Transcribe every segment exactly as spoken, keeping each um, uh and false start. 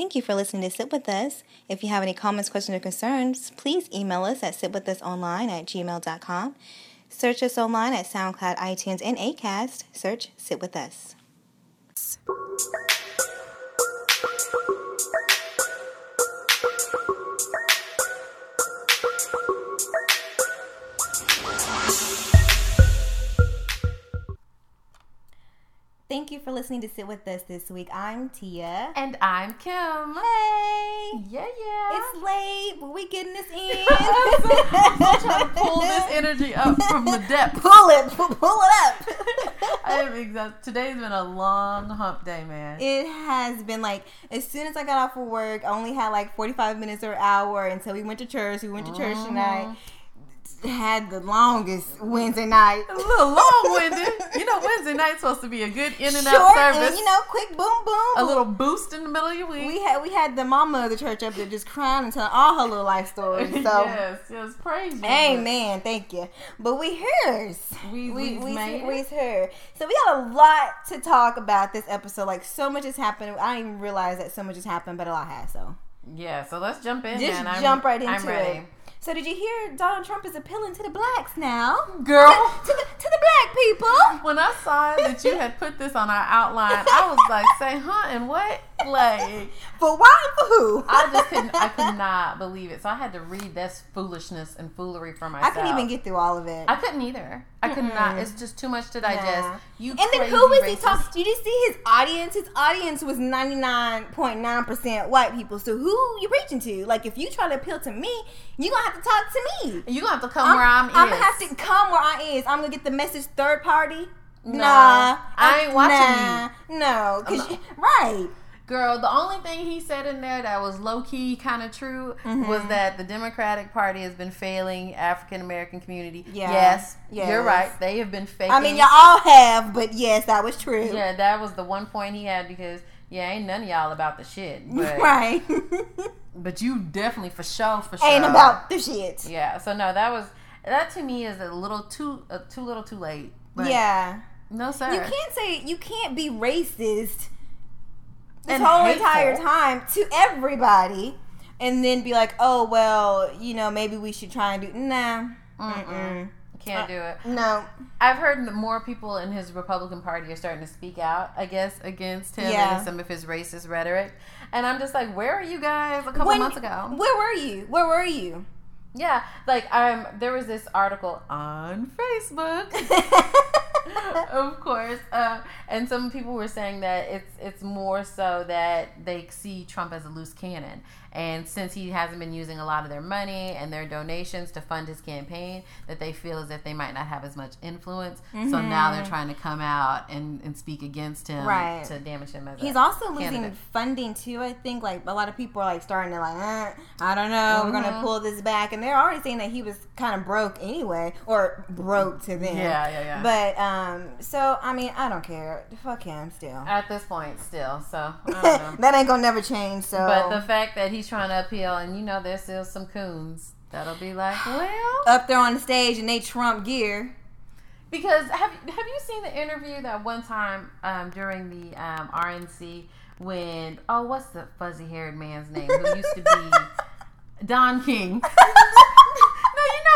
Thank you for listening to Sit With Us. If you have any comments, questions, or concerns, please email us at sit with us online at gmail dot com. Search us online at SoundCloud, iTunes, and Acast. Search Sit With Us. Thank you for listening to Sit With Us this week. I'm Tia. And I'm Kim. Hey! Yeah, yeah. It's late, but we getting this in. I'm, so, I'm so trying to pull this energy up from the depths. Pull it. Pull, pull it up. I am exhausted. Today's been a long hump day, man. It has been. Like, as soon as I got off of work, I only had like forty-five minutes or an hour until we went to church. We went to church mm. tonight. Had the longest Wednesday night. A little long-winded. You know, Wednesday night's supposed to be a good in and out service. And, you know, quick boom, boom. A little boost in the middle of your week. We had we had the mama of the church up there just crying and telling all her little life stories. So yes, yes, praise you. Amen. Thank you. But we hears. We we we we's heard. So we got a lot to talk about this episode. Like, so much has happened. I didn't even realize that so much has happened, but a lot has. So yeah. So let's jump in. Just man. jump I'm, right into I'm ready. it. So did you hear Donald Trump is appealing to the blacks now? Girl. To, to, the, to the black people. When I saw that you had put this on our outline, I was like, say, huh, and what? Like. For why and for who? I just couldn't, I could not believe it. So I had to read this foolishness and foolery for myself. I couldn't even get through all of it. I couldn't either. I could Mm-mm. not. It's just too much to digest. Nah. You and then who was he talking? Did you see his audience? His audience was ninety-nine point nine percent white people. So who you preaching to? Like, if you try to appeal to me, you're going to have to talk to me. You're going to have to come I'm, where I'm is. I'm going to have to come where I is. I'm going to get the message third party. Nah. nah I ain't watching nah, you. No. Cause you, right. Girl, the only thing he said in there that was low-key kind of true mm-hmm. was that the Democratic Party has been failing African-American community. Yeah. Yes, yes, you're right. They have been failing. I mean, y'all all have, but yes, that was true. Yeah, that was the one point he had because, yeah, ain't none of y'all about the shit. But, right. But you definitely, for sure, for sure. Ain't about the shit. Yeah, so no, that was, that to me is a little too, uh, too little too late. But yeah. No, sir. You can't say, you can't be racist this and whole hateful. entire time to everybody and then be like, oh, well, you know, maybe we should try and do... Nah. Mm-mm. Mm-mm. Can't uh, do it. No. I've heard that more people in his Republican Party are starting to speak out, I guess, against him yeah. and some of his racist rhetoric. And I'm just like, where are you guys a couple when, months ago? Where were you? Where were you? Yeah. Like, um, there was this article on Facebook... Of course, uh, and some people were saying that it's it's more so that they see Trump as a loose cannon, and since he hasn't been using a lot of their money and their donations to fund his campaign, that they feel as if they might not have as much influence. Mm-hmm. So now they're trying to come out and, and speak against him right. to damage him. As he's a also candidate. Losing funding too. I think like a lot of people are like starting to like, eh, I don't know, mm-hmm. we're gonna pull this back, and they're already saying that he was kind of broke anyway, or broke to them. Yeah, yeah, yeah. But. Um, Um, so, I mean, I don't care. Fuck him still. At this point, still. So, I don't know. That ain't gonna never change, so. But the fact that he's trying to appeal, and you know there's still some coons that'll be like, well. Up there on the stage in they Trump gear. Because, have, have you seen the interview that one time um, during the um, R N C when, oh, what's the fuzzy-haired man's name who used to be Don King?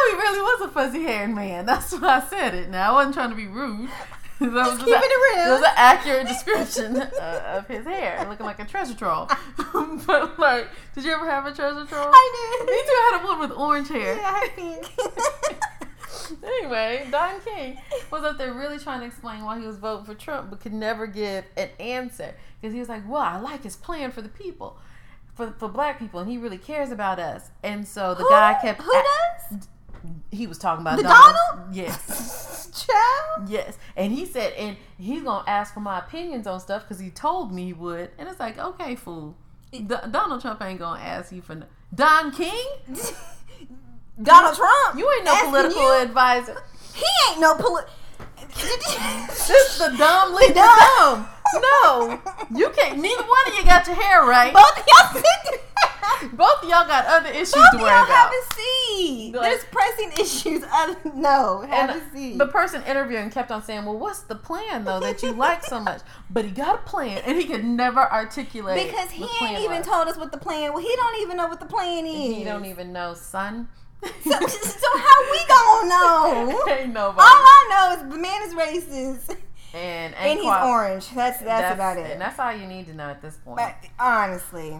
He really was a fuzzy-haired man. That's why I said it. Now I wasn't trying to be rude. That was just keeping it real. It was an accurate description uh, of his hair, looking like a treasure troll. But like, did you ever have a treasure troll? I did. Me too. I had a one with orange hair. Yeah, I think. Anyway, Don King was up there really trying to explain why he was voting for Trump, but could never give an answer because he was like, "Well, I like his plan for the people, for for black people, and he really cares about us." And so the who, guy kept who at, does. He was talking about the Donald. Donald? Yes. Child? Yes. And he said, and he's going to ask for my opinions on stuff because he told me he would. And it's like, okay, fool. D- Donald Trump ain't going to ask you for no- Don King? Donald Trump? You ain't no political you? advisor. He ain't no political... This is the dumb lead the dumb. No. You can't... Neither one of you got your hair right. Both of y'all... Both of y'all got other issues Both to worry about. Both of y'all have a seed. me. Like, there's pressing issues. I don't know. Have and a seat. The person interviewing kept on saying, well, what's the plan, though, that you like so much? But he got a plan, and he could never articulate because he ain't even was. told us what the plan was. Well, he don't even know what the plan is. He don't even know, son. so, so how we gonna know? Ain't nobody. All I know is the man is racist. And, and, and he's qual- orange. That's, that's that's about it. And that's all you need to know at this point. But honestly.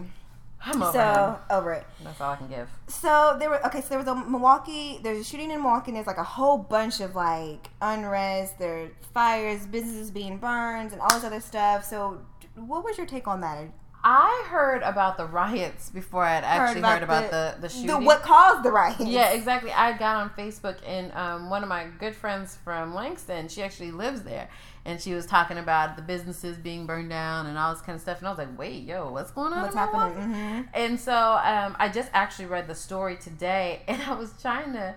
I'm over, so, over it. That's all I can give. So there were okay. So there was a Milwaukee. There's a shooting in Milwaukee. And there's like a whole bunch of like unrest. There are fires, businesses being burned, and all this other stuff. So what was your take on that? I heard about the riots before I'd actually heard about, heard about the, the the shooting. The, what caused the riots? Yeah, exactly. I got on Facebook and um, one of my good friends from Langston, she actually lives there, and she was talking about the businesses being burned down and all this kind of stuff. And I was like, wait, yo, what's going on? What's happening? Mm-hmm. And so um, I just actually read the story today, and I was trying to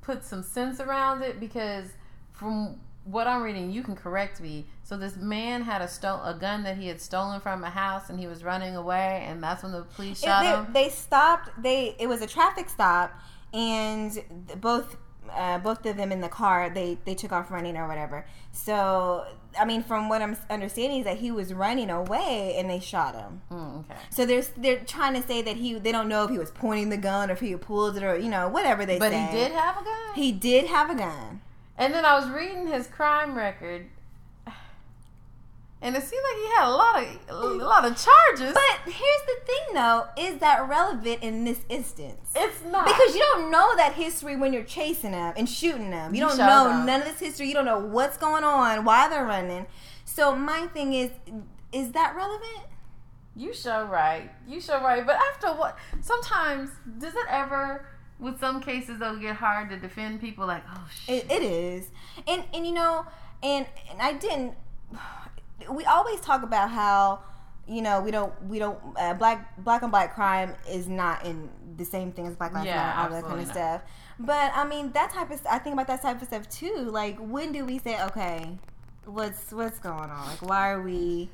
put some sense around it because from what I'm reading, you can correct me. So this man had a stole a gun that he had stolen from a house, and he was running away, and that's when the police shot they, him. They stopped. They it was a traffic stop, and both uh, both of them in the car. They they took off running or whatever. So I mean, from what I'm understanding is that he was running away, and they shot him. Mm, okay. So there's they're trying to say that he they don't know if he was pointing the gun or if he pulled it or you know whatever they. But say. He did have a gun. He did have a gun. And then I was reading his crime record, and it seemed like he had a lot of a lot of charges. But here's the thing, though: is that relevant in this instance? It's not, because you don't know that history when you're chasing them and shooting them. You, you don't know them. None of this history. You don't know what's going on, why they're running. So my thing is, is that relevant? You sure right. You sure right. But after what? Sometimes does it ever? With some cases, it'll get hard to defend people. Like, oh shit, it, it is, and and you know, and and I didn't. We always talk about how, you know, we don't we don't uh, black black on black crime is not in the same thing as Black Lives Matter, all that kind of not. stuff. But I mean, that type of I think about that type of stuff too. Like, when do we say, okay, what's what's going on? Like, why are we?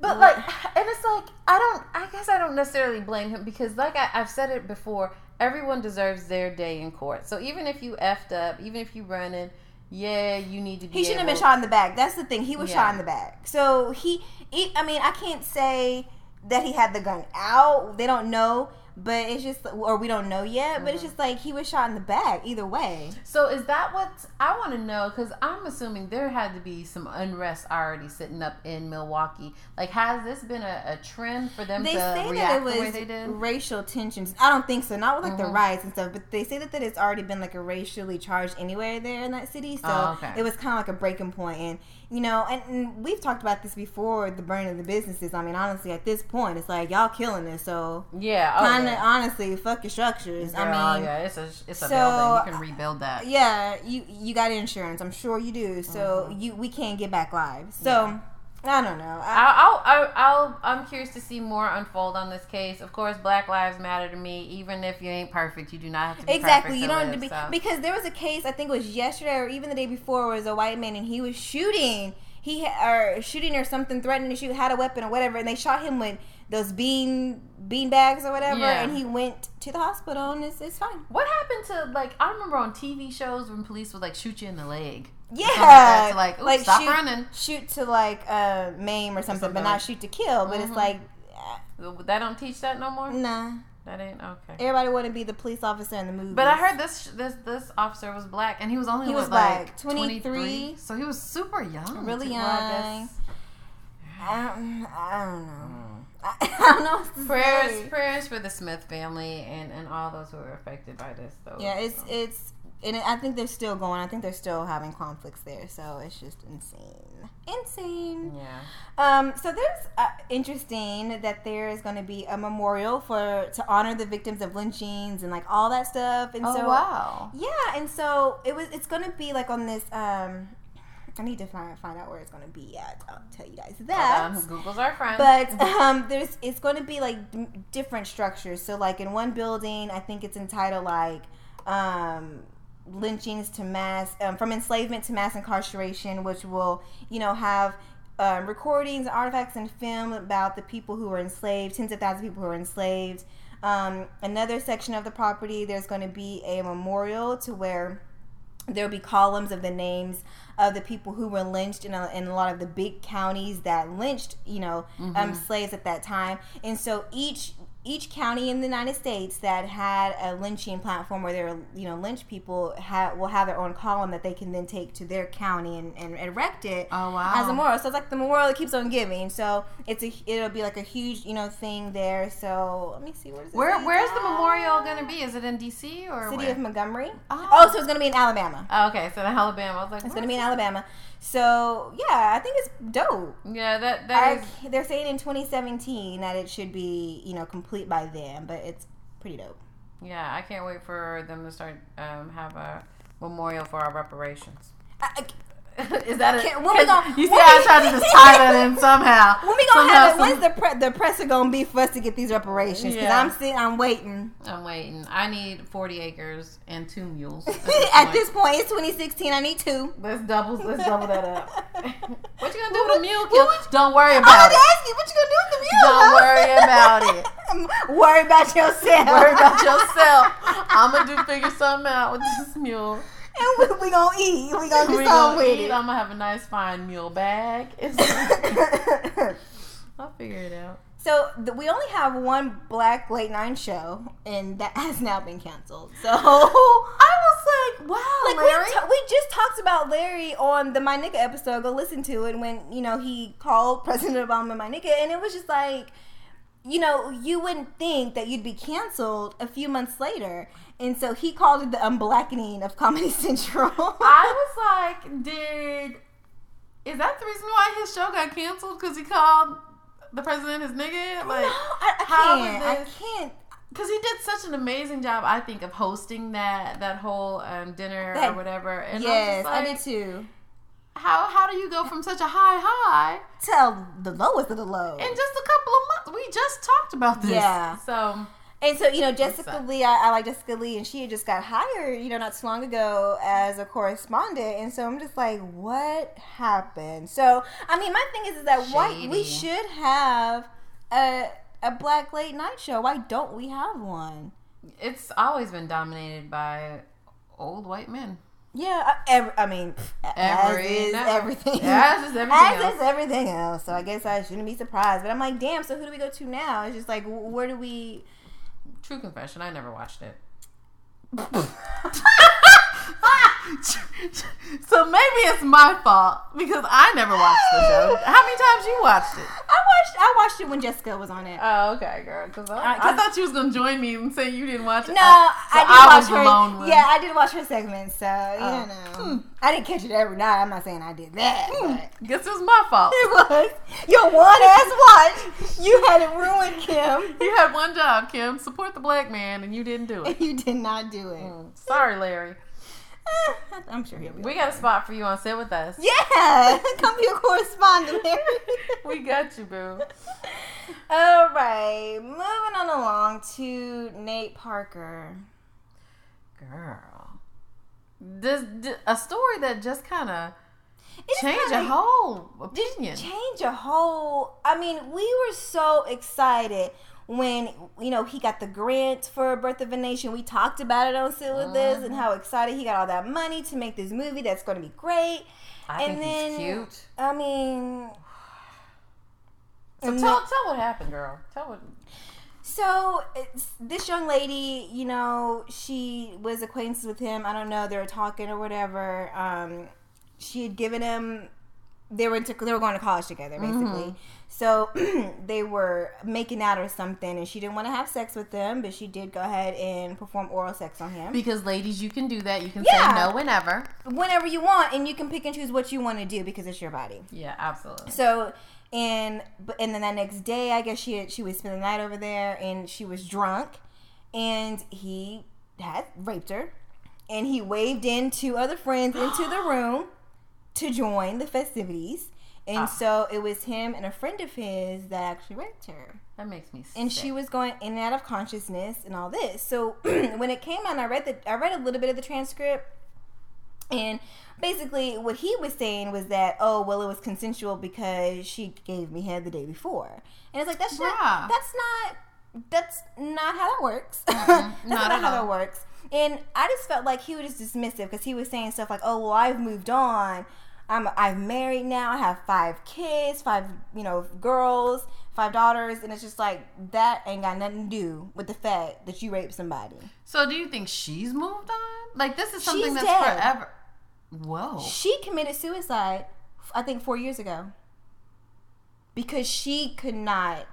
But what? like, and it's like I don't. I guess I don't necessarily blame him because, like I, I've said it before. Everyone deserves their day in court. So even if you effed up, even if you running, yeah, you need to be He shouldn't able- have been shot in the back. That's the thing. He was yeah. shot in the back. So he, he, I mean, I can't say that he had the gun out. They don't know, but it's just, or we don't know yet, mm-hmm. but it's just like he was shot in the back either way. So is that what, I want to know, because I'm assuming there had to be some unrest already sitting up in Milwaukee. Like, has this been a, a trend for them they to say react that it was the way they did? Racial tensions. I don't think so. Not with, like, mm-hmm. the riots and stuff, but they say that, that it's already been, like, a racially charged anywhere there in that city, so oh, okay. it was kind of like a breaking point. And, you know, and, and we've talked about this before, the burning of the businesses. I mean, honestly, at this point, it's like, y'all killing this, so. Yeah, okay. Honestly, fuck your structures. Girl, I mean, yeah, it's a it's a so, building. You can rebuild that. Yeah, you you got insurance. I'm sure you do. So mm-hmm. you we can't get back live. So yeah. I don't know. I, I'll, I'll I'll I'm curious to see more unfold on this case. Of course, Black Lives Matter to me. Even if you ain't perfect, you do not have to be exactly. perfect. Exactly, you don't have to be so. Because there was a case. I think it was yesterday or even the day before. Where it was a white man and he was shooting. He or shooting or something, threatening to shoot, had a weapon or whatever, and they shot him with those bean bean bags or whatever, yeah. and he went to the hospital, and it's, it's fine. What happened to, like, I remember on T V shows when police would, like, shoot you in the leg. Yeah. Like, to, like, ooh, like stop shoot, running. Shoot to, like, uh, maim or something, something but like, not shoot to kill, but mm-hmm. it's like. Uh, they don't teach that no more? Nah. That ain't okay. Everybody want to be the police officer in the movie. But I heard this this this officer was black, and he was only he what, was like twenty-three, so he was super young, really too. young. Well, I, um, I don't know. I, I don't know. What to prayers, say. prayers for the Smith family and, and all those who are affected by this. Though, yeah, it's so. it's, and I think they're still going. I think they're still having conflicts there, so it's just insane, insane. Yeah. Um, so there's uh, interesting that there is going to be a memorial for to honor the victims of lynchings and like all that stuff. And oh so, wow! Yeah, and so it was. It's going to be like on this. Um, I need to find find out where it's going to be at. I'll tell you guys that. Hold on, Google's our friend. But um, there's it's going to be like different structures. So like in one building, I think it's entitled like. Um, lynchings to mass um, from enslavement to mass incarceration, which will you know have um, recordings, artifacts, and film about the people who were enslaved, tens of thousands of people who were enslaved. Um, another section of the property, there's going to be a memorial to where there'll be columns of the names of the people who were lynched in a, in a lot of the big counties that lynched, you know, mm-hmm. um, slaves at that time. And so each each county in the United States that had a lynching platform where they're, you know, lynched people ha- will have their own column that they can then take to their county and, and erect it oh, wow. as a memorial. So it's like the memorial that keeps on giving. So it's a, it'll be like a huge, you know, thing there. So let me see. Where's where, Where's the memorial going to be? Is it in D C or City where? of Montgomery. Oh. oh, so it's going to be in Alabama. Oh, okay, so in Alabama. I was like, it's going to be in Alabama. So, yeah, I think it's dope. Yeah, that, that I, is... They're saying in twenty seventeen that it should be, you know, complete by then, but it's pretty dope. Yeah, I can't wait for them to start, um, have a memorial for our reparations. I, I, is that a... When we gonna, you see how I tried to just tie that in somehow. When we gonna somehow, have it, when's the, pre, the presser gonna be for us to get these reparations? Because yeah. I'm sitting, I'm waiting. I'm waiting. I need forty acres and two mules. At, this, at point. this point, it's twenty sixteen. I need two. Let's double, let's double that up. What you gonna do with a mule? Kill? Don't worry about it. I was it. asking, what you gonna do with the mule? Don't worry about it. Worry about yourself. Worry about yourself. I'm gonna do figure something out with this mule. And we, we gonna eat. We gonna do something with it. I'm gonna have a nice fine mule bag. I'll figure it out. So the, we only have one black late night show, and that has now been canceled. So I was like, "Wow, like Larry!" We, t- we just talked about Larry on the My Nigga episode. Go listen to it when you know he called President Obama My Nigga, and it was just like, you know, you wouldn't think that you'd be canceled a few months later. And so he called it the unblackening of Comedy Central. I was like, did... Is that the reason why his show got canceled? Because he called the president his nigga? Like, no, I, I how can't. I can't. Because he did such an amazing job, I think, of hosting that that whole um, dinner that, or whatever. And yes, I, like, I did too. How how do you go from such a high high to the lowest of the low? In just a couple of months. We just talked about this. Yeah. So... And so, you know, Jessica Lee, I, I like Jessica Lee, and she had just got hired, you know, not too long ago as a correspondent. And so I'm just like, what happened? So, I mean, my thing is, is that why we should have a a black late night show. Why don't we have one? It's always been dominated by old white men. Yeah, every, I mean, Every, as is no. everything. As is everything as else. Is everything else. So I guess I shouldn't be surprised. But I'm like, damn, so who do we go to now? It's just like, where do we... True confession, I never watched it. So maybe it's my fault because I never watched the show. How many times you watched it? I watched I watched it when Jessica was on it. Oh, okay, girl. Because I, I, I thought she was going to join me and say you didn't watch it. No, I, so I did I watch was her. With. Yeah, I did watch her segment, so, you oh. know. Hmm. I didn't catch it every night. I'm not saying I did that. Hmm. But. Guess it was my fault. It was. Your one-ass watch. You had it ruined, Kim. You had one job, Kim. Support the black man, and you didn't do it. You did not do it. Mm. Sorry, Larry. I'm sure he'll be. We got a spot for you on Sit With Us. Yeah, come be a correspondent. We got you, boo. All right, moving on along to Nate Parker. Girl, this, this a story that just kind of changed your whole opinion. Change your whole. I mean, we were so excited. When, you know, he got the grant for Birth of a Nation, we talked about it on Sit With Us and how excited he got all that money to make this movie that's going to be great. I and think then, he's cute. I mean... So tell, tell what happened, girl. Tell what... So, it's, this young lady, you know, she was acquainted with him. I don't know, they were talking or whatever. Um, she had given him... They were into, they were going to college together, basically. Mm-hmm. So they were making out or something, and she didn't want to have sex with them, but she did go ahead and perform oral sex on him. Because, ladies, you can do that. You can yeah. say no whenever. Whenever you want, and you can pick and choose what you want to do because it's your body. Yeah, absolutely. So... And and then that next day, I guess she had, she was spending the night over there, and she was drunk, and he had raped her, and he waved in two other friends into the room. To join the festivities, and oh. so it was him and a friend of his that actually raped her. That makes me sick. And she was going in and out of consciousness and all this. So when it came out, and I read the I read a little bit of the transcript. And basically what he was saying was that, oh, well, it was consensual because she gave me head the day before. And it's like, that's yeah. not, that's not, that's not how that works. Mm-hmm. That's not, not how that works. And I just felt like he was just dismissive because he was saying stuff like, oh, well, I've moved on. I'm, I'm married now. I have five kids, five, you know, girls, five daughters. And it's just like, that ain't got nothing to do with the fact that you raped somebody. So do you think she's moved on? Like, this is something she's that's dead. forever. Whoa. She committed suicide, I think, four years ago. Because she could not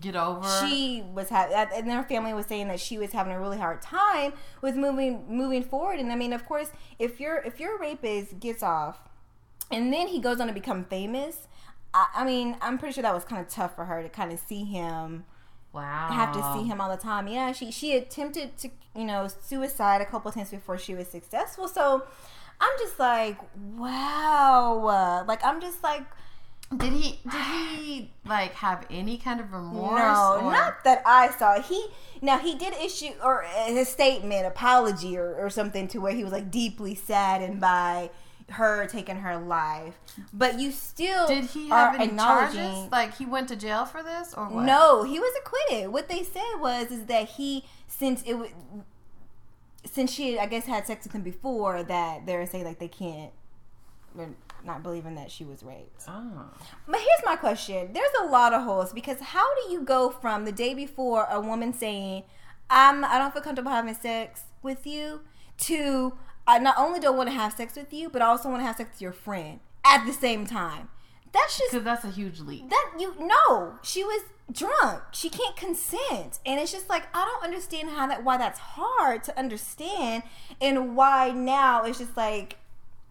get over. She was having, and her family was saying that she was having a really hard time with moving moving forward. And I mean, of course, if your if your rapist gets off, and then he goes on to become famous, I, I mean, I'm pretty sure that was kind of tough for her to kind of see him. Wow. Have to see him all the time. Yeah, she she attempted to you know suicide a couple of times before she was successful. So I'm just like, wow. Like I'm just like. Did he, did he like, have any kind of remorse? No, or? Not that I saw. He, now, he did issue, or his statement, apology or, or something to where he was, like, deeply saddened by her taking her life. But you still Did he have any charges? Like, he went to jail for this, or what? No, he was acquitted. What they said was is that he, since it was, since she, I guess, had sex with him before, that they were saying, like, they can't, not believing that she was raped. Oh. But here's my question. There's a lot of holes because how do you go from the day before a woman saying, I'm, I don't feel comfortable having sex with you to I not only don't want to have sex with you, but I also want to have sex with your friend at the same time. That's just... Because that's a huge leap. That you No. She was drunk. She can't consent. And it's just like, I don't understand how that why that's hard to understand and why now it's just like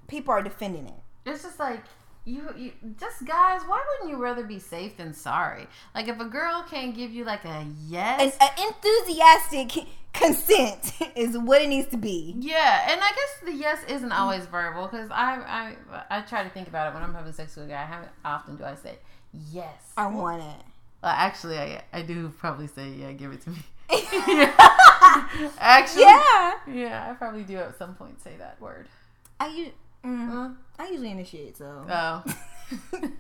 people are defending it. It's just like, you, you, just guys, why wouldn't you rather be safe than sorry? Like, if a girl can't give you, like, a yes. An, an enthusiastic consent is what it needs to be. Yeah, and I guess the yes isn't always verbal, because I, I, I try to think about it when I'm having sex with a guy. How often do I say, yes? I want it. Well, actually, I, I do probably say, yeah, give it to me. Actually. Yeah. Yeah, I probably do at some point say that word. Are you... Mm-hmm. Uh, I usually initiate, so. Oh. uh,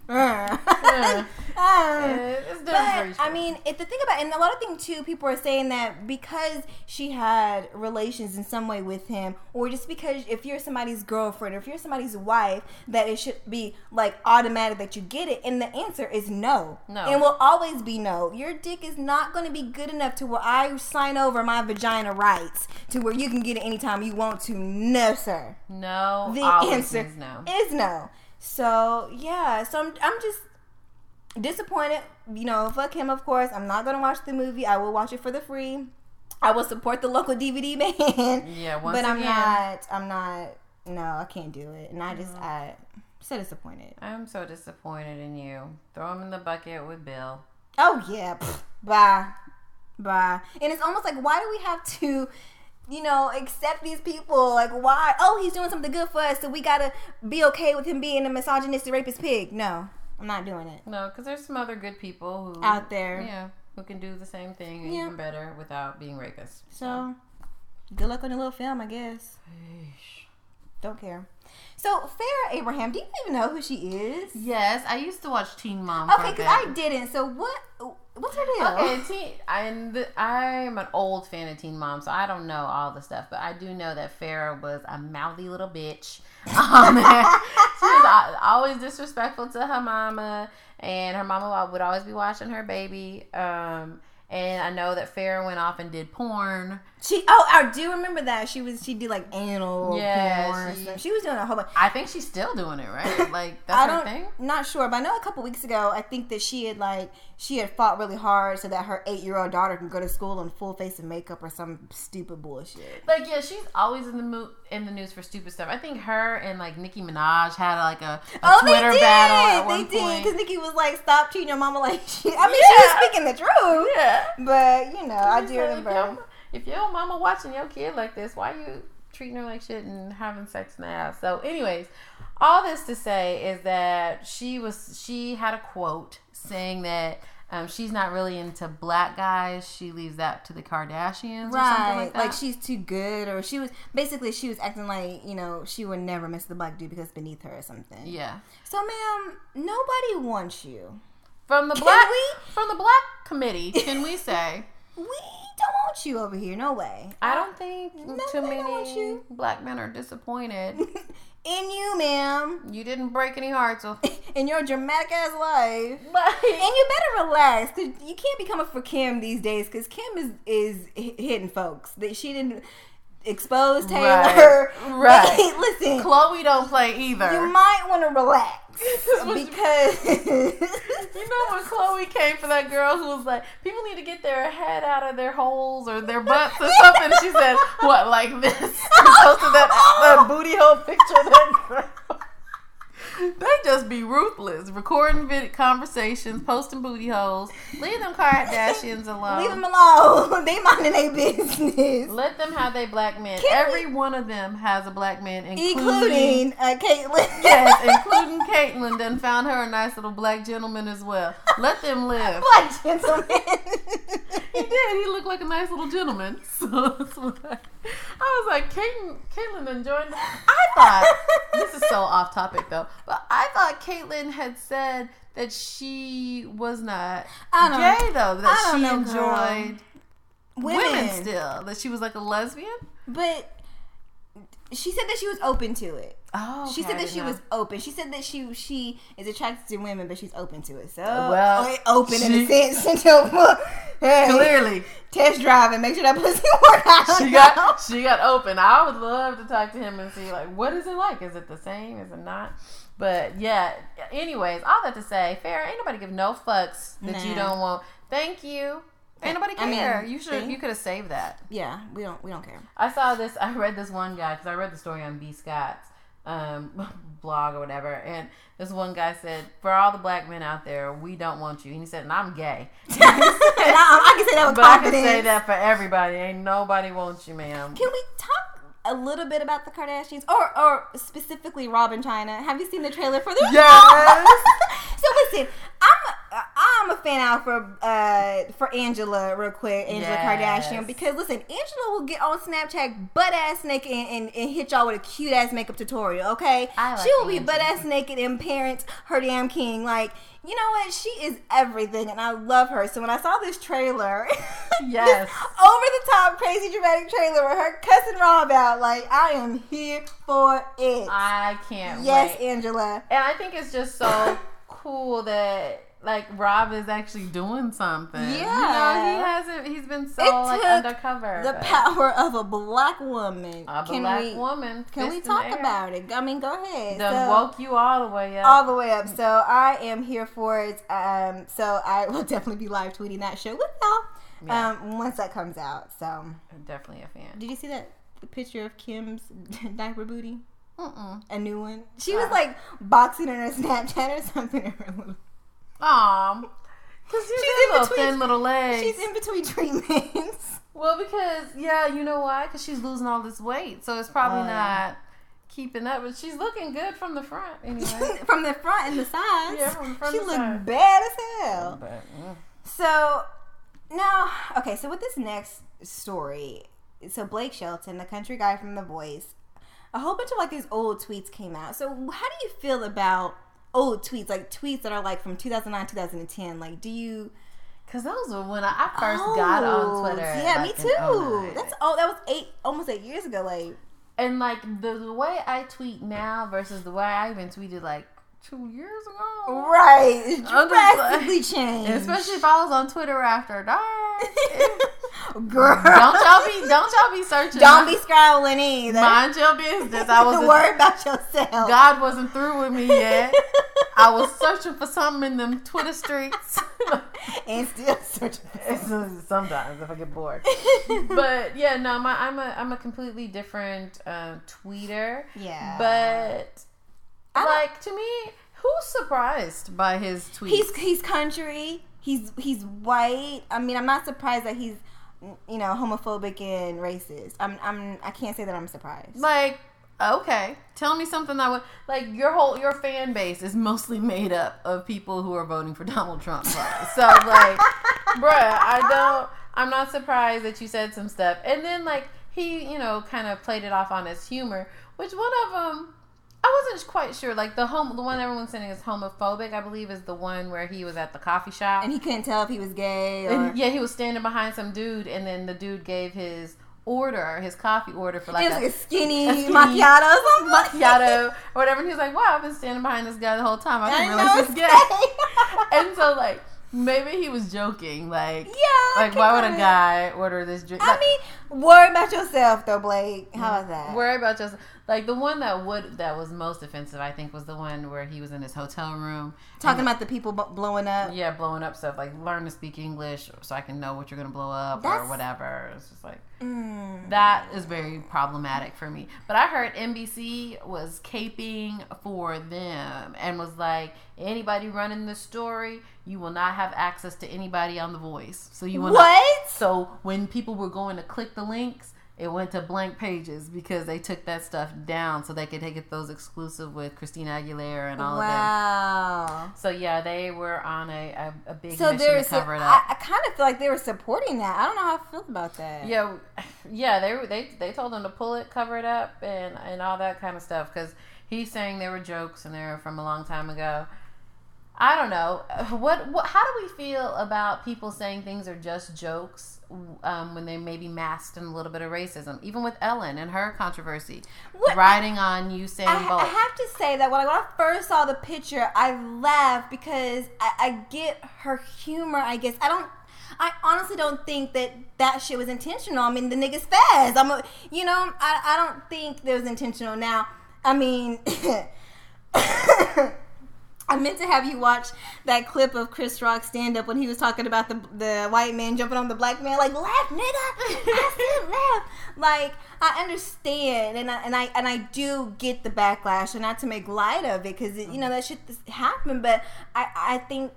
yeah. Uh, it's but, I mean, if the thing about, and a lot of things too, people are saying that because she had relations in some way with him, or just because if you're somebody's girlfriend, or if you're somebody's wife, that it should be, like, automatic that you get it. And the answer is no. No. It will always be no. Your dick is not going to be good enough to where I sign over my vagina rights to where you can get it anytime you want to. No, sir. No. The answer is no. Is no. So, yeah, so I'm, I'm just disappointed, you know, fuck him, of course. I'm not going to watch the movie. I will watch it for the free. I will support the local D V D man. Yeah, once But I'm again. not, I'm not, no, I can't do it. And I just, mm-hmm. I, I'm so disappointed. I'm so disappointed in you. Throw him in the bucket with Bill. Oh, yeah. Pfft, bye. Bye. And it's almost like, why do we have to... you know, accept these people, like, why? Oh, he's doing something good for us, so we gotta be okay with him being a misogynistic rapist pig. No, I'm not doing it. No, because there's some other good people who out there, yeah, who can do the same thing and yeah. even better without being rapists. So, so, good luck on your little film, I guess. Eesh. Don't care. So, Farrah Abraham, do you even know who she is? Yes, I used to watch Teen Mom. Okay, because I didn't. So, what... What's her deal? Okay, teen, I'm, the, I'm an old fan of Teen Mom, so I don't know all the stuff, but I do know that Farrah was a mouthy little bitch. Um, she was always disrespectful to her mama, and her mama would always be watching her baby. Um, and I know that Farrah went off and did porn. She oh, I do remember that she was she did like anal yeah, porn. She, she was doing a whole bunch. I think she's still doing it, right? Like that's I her don't, thing. Not sure, but I know a couple weeks ago, I think that she had like she had fought really hard so that her eight year old daughter can go to school in full face of makeup or some stupid bullshit. Like yeah, she's always in the mo- in the news for stupid stuff. I think her and like Nicki Minaj had like a, a oh, Twitter they battle. At they one did because Nicki was like, "Stop cheating your mama." Like she, I mean, yeah. she was speaking the truth. Yeah, but you know, I do remember. If your mama watching your kid like this, why you treating her like shit and having sex now? So anyways, all this to say is that she was she had a quote saying that Um, she's not really into black guys. She leaves that to the Kardashians, right, or something like that. Like, she's too good, or she was basically she was acting like, you know, she would never miss the black dude because it's beneath her or something. Yeah. So, ma'am, nobody wants you. From the black we, from the black committee, can we say we don't want you over here? No way. I don't think no, too many black men are disappointed in you, ma'am. You didn't break any hearts. So. In your dramatic ass life. But, and you better relax, cause you can't be coming for Kim these days, because Kim is is hitting folks that she didn't expose Taylor. Right. right. Listen, Chloe don't play either. You might want to relax. Because you know when Chloe came for that girl who was like, people need to get their head out of their holes or their butts or something. She said, "What, like this?" And posted that, that booty hole picture of that girl. They just be ruthless, recording vid- conversations, posting booty holes. Leave them Kardashians alone. Leave them alone. They minding their business. Let them have their black men. Can Every we... one of them has a black man, including, including uh, Caitlyn. Yes, including Caitlyn. Then found her a nice little black gentleman as well. Let them live. Black gentleman. He did. He looked like a nice little gentleman. So that's what I, I was like, Caitlyn, Caitlyn enjoyed that. I thought this is so off topic though. But I thought Caitlyn had said that she was not I don't, gay, though. That I don't she know, enjoyed women. women still. That she was like a lesbian. But she said that she was open to it. Oh, okay. She said that she was open. She said that she she is attracted to women, but she's open to it. So well, open she, in a sense until hey, clearly test drive and make sure that pussy work out. She got she got open. I would love to talk to him and see like what is it like? Is it the same? Is it not? But yeah. Anyways, all that to say, Farrah, ain't nobody give no fucks that nah. you don't want. Thank you. Ain't nobody care. I mean, you should. See? You could have saved that. Yeah, we don't. We don't care. I saw this. I read this one guy because I read the story on B. Scott's um, blog or whatever, and this one guy said, "For all the black men out there, we don't want you." And he said, "And I'm gay." And said, and I, I can say that with but confidence. I can say that for everybody. Ain't nobody wants you, ma'am. Can we talk a little bit about the Kardashians, or or specifically Rob and Chyna? Have you seen the trailer for this? Yes. So listen, I'm a, I'm a fan out for uh for Angela real quick, Angela yes. Kardashian, because listen, Angela will get on Snapchat butt ass naked and, and, and hit y'all with a cute ass makeup tutorial. Okay, I like she will Angela. be butt ass naked and parent her damn king. Like, you know what? She is everything, and I love her. So when I saw this trailer, yes, over the top, crazy, dramatic trailer with her cussing Rob out, like, I am here for it. I can't yes, wait. Yes, Angela. And I think it's just so cool that, like, Rob is actually doing something. Yeah. You know, he hasn't, he's been so, it like, undercover. The but. power of a black woman. A can black we, woman. Can we talk about it? I mean, go ahead. That so, woke you all the way up. All the way up. So, I am here for it. Um, so, I will definitely be live tweeting that show with y'all yeah. um, once that comes out. So, I'm definitely a fan. Did you see that the picture of Kim's diaper booty? Mm-mm. A new one? She wow. was, like, boxing in her Snapchat or something in her little... Um, because she's in little between thin little legs. She's in between treatments. Well, because yeah, you know why? Because she's losing all this weight, so it's probably uh, not keeping up. But she's looking good from the front, anyway. From the front and the sides. Yeah, from the front. She looked bad as hell. Bad, yeah. So now, okay. So with this next story, so Blake Shelton, the country guy from The Voice, a whole bunch of like these old tweets came out. So how do you feel about? Old tweets, like tweets that are like from two thousand nine, two thousand ten. Like, do you? Because those were when I first oh, got on Twitter. Yeah, like me too. That's oh, that was eight, almost eight years ago. Like, and like the, the way I tweet now versus the way I even tweeted like two years ago. Right, it's drastically like, changed. Especially if I was on Twitter after dark. Girl, don't y'all be don't y'all be searching. Don't be scrolling either. Mind your business. I wasn't worried about yourself. God wasn't through with me yet. I was searching for something in them Twitter streets, and still searching. Sometimes if I get bored, but yeah, no, my I'm a I'm a completely different uh, tweeter. Yeah, but I like to me, who's surprised by his tweets? He's he's country. He's he's white. I mean, I'm not surprised that he's. You know, homophobic and racist. I'm, I'm, I can't say that I'm surprised. Like, Okay. Tell me something that would, like, your whole, your fan base is mostly made up of people who are voting for Donald Trump. So, like, bruh, I don't, I'm not surprised that you said some stuff. And then, like, he, you know, kind of played it off on his humor, which one of them, I wasn't quite sure. Like, the home, the one everyone's saying is homophobic, I believe, is the one where he was at the coffee shop. And he couldn't tell if he was gay or... And, yeah, he was standing behind some dude, and then the dude gave his... order his coffee order for like, it was a, like a, skinny a skinny macchiato or macchiato or whatever, and he was like, wow, I've been standing behind this guy the whole time, I didn't realize he's gay. And so, like, maybe he was joking, like, yeah, like, why would a guy order this drink? I like, mean, worry about yourself though, Blake. How is that? Worry about yourself. Like, the one that would that was most offensive, I think, was the one where he was in his hotel room talking about the people blowing up. Yeah, blowing up stuff. Like, learn to speak English so I can know what you're gonna blow up. That's, or whatever. It's just like mm. that is very problematic for me. But I heard N B C was caping for them and was like, anybody running this story, you will not have access to anybody on The Voice. So you will what? Not, so when people were going to click the links, it went to blank pages because they took that stuff down so they could get those exclusive with Christina Aguilera and all wow. of them. Wow. So yeah, they were on a, a, a big so mission to cover it up. I, I kind of feel like they were supporting that. I don't know how I feel about that. Yeah, yeah, they they they told them to pull it, cover it up, and and all that kind of stuff because he's saying they were jokes and they were from a long time ago. I don't know. What, what? How do we feel about people saying things are just jokes um, when they may be masked in a little bit of racism? Even with Ellen and her controversy. What, riding on Usain I, Bolt. I have to say that when I, when I first saw the picture, I laughed because I, I get her humor, I guess. I don't. I honestly don't think that that shit was intentional. I mean, the nigga's fast. I'm a, you know, I, I don't think that was intentional. Now, I mean... I meant to have you watch that clip of Chris Rock's stand-up when he was talking about the the white man jumping on the black man, like, laugh, nigga. I said laugh. Like, I understand, and I and I and I do get the backlash, and not to make light of it, because you know that shit happened. But I, I think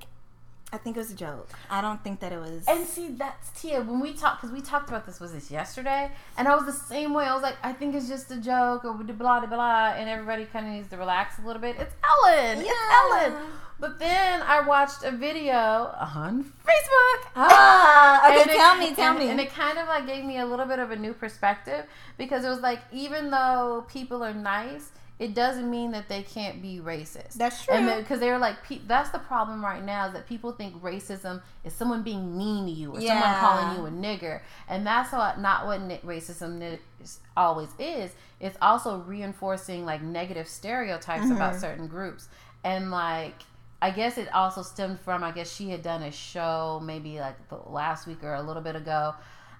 I think it was a joke. I don't think that it was. And see, that's Tia. When we talked, because we talked about this, was this yesterday? And I was the same way. I was like, I think it's just a joke, or blah blah blah, and everybody kind of needs to relax a little bit. It's Ellen. Yeah. It's Ellen. But then I watched a video on Facebook. Ah, okay, and it, tell me, tell and, me. And it kind of like gave me a little bit of a new perspective, because it was like, even though people are nice, it doesn't mean that they can't be racist. That's true. Because they're like, pe- that's the problem right now, is that people think racism is someone being mean to you, or yeah. someone calling you a nigger. And that's not what racism is, always is. It's also reinforcing like negative stereotypes mm-hmm. about certain groups. And like... I guess it also stemmed from, I guess she had done a show maybe like the last week or a little bit ago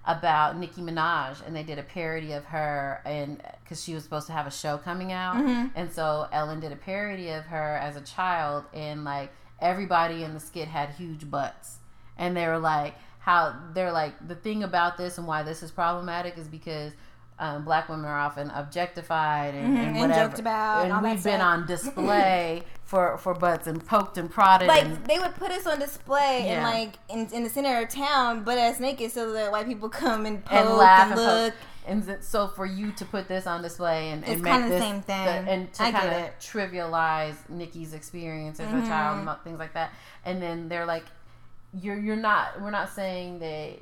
about Nicki Minaj, and they did a parody of her, and because she was supposed to have a show coming out. Mm-hmm. And so Ellen did a parody of her as a child, and like everybody in the skit had huge butts. And they were like, how they're like, the thing about this and why this is problematic is because um, black women are often objectified and, mm-hmm. and whatever. And joked about. And, and we've been on display. For, for butts, and poked and prodded. Like, and, they would put us on display yeah. in, like, in, in the center of town, butt-ass naked, so that white people come and poke and, laugh and, and look. Poke. And so for you to put this on display and, and make this... It's kind of the same thing. The, and to kind of trivialize Nikki's experience as mm-hmm. a child, things like that. And then they're like, you're you're not... We're not saying that...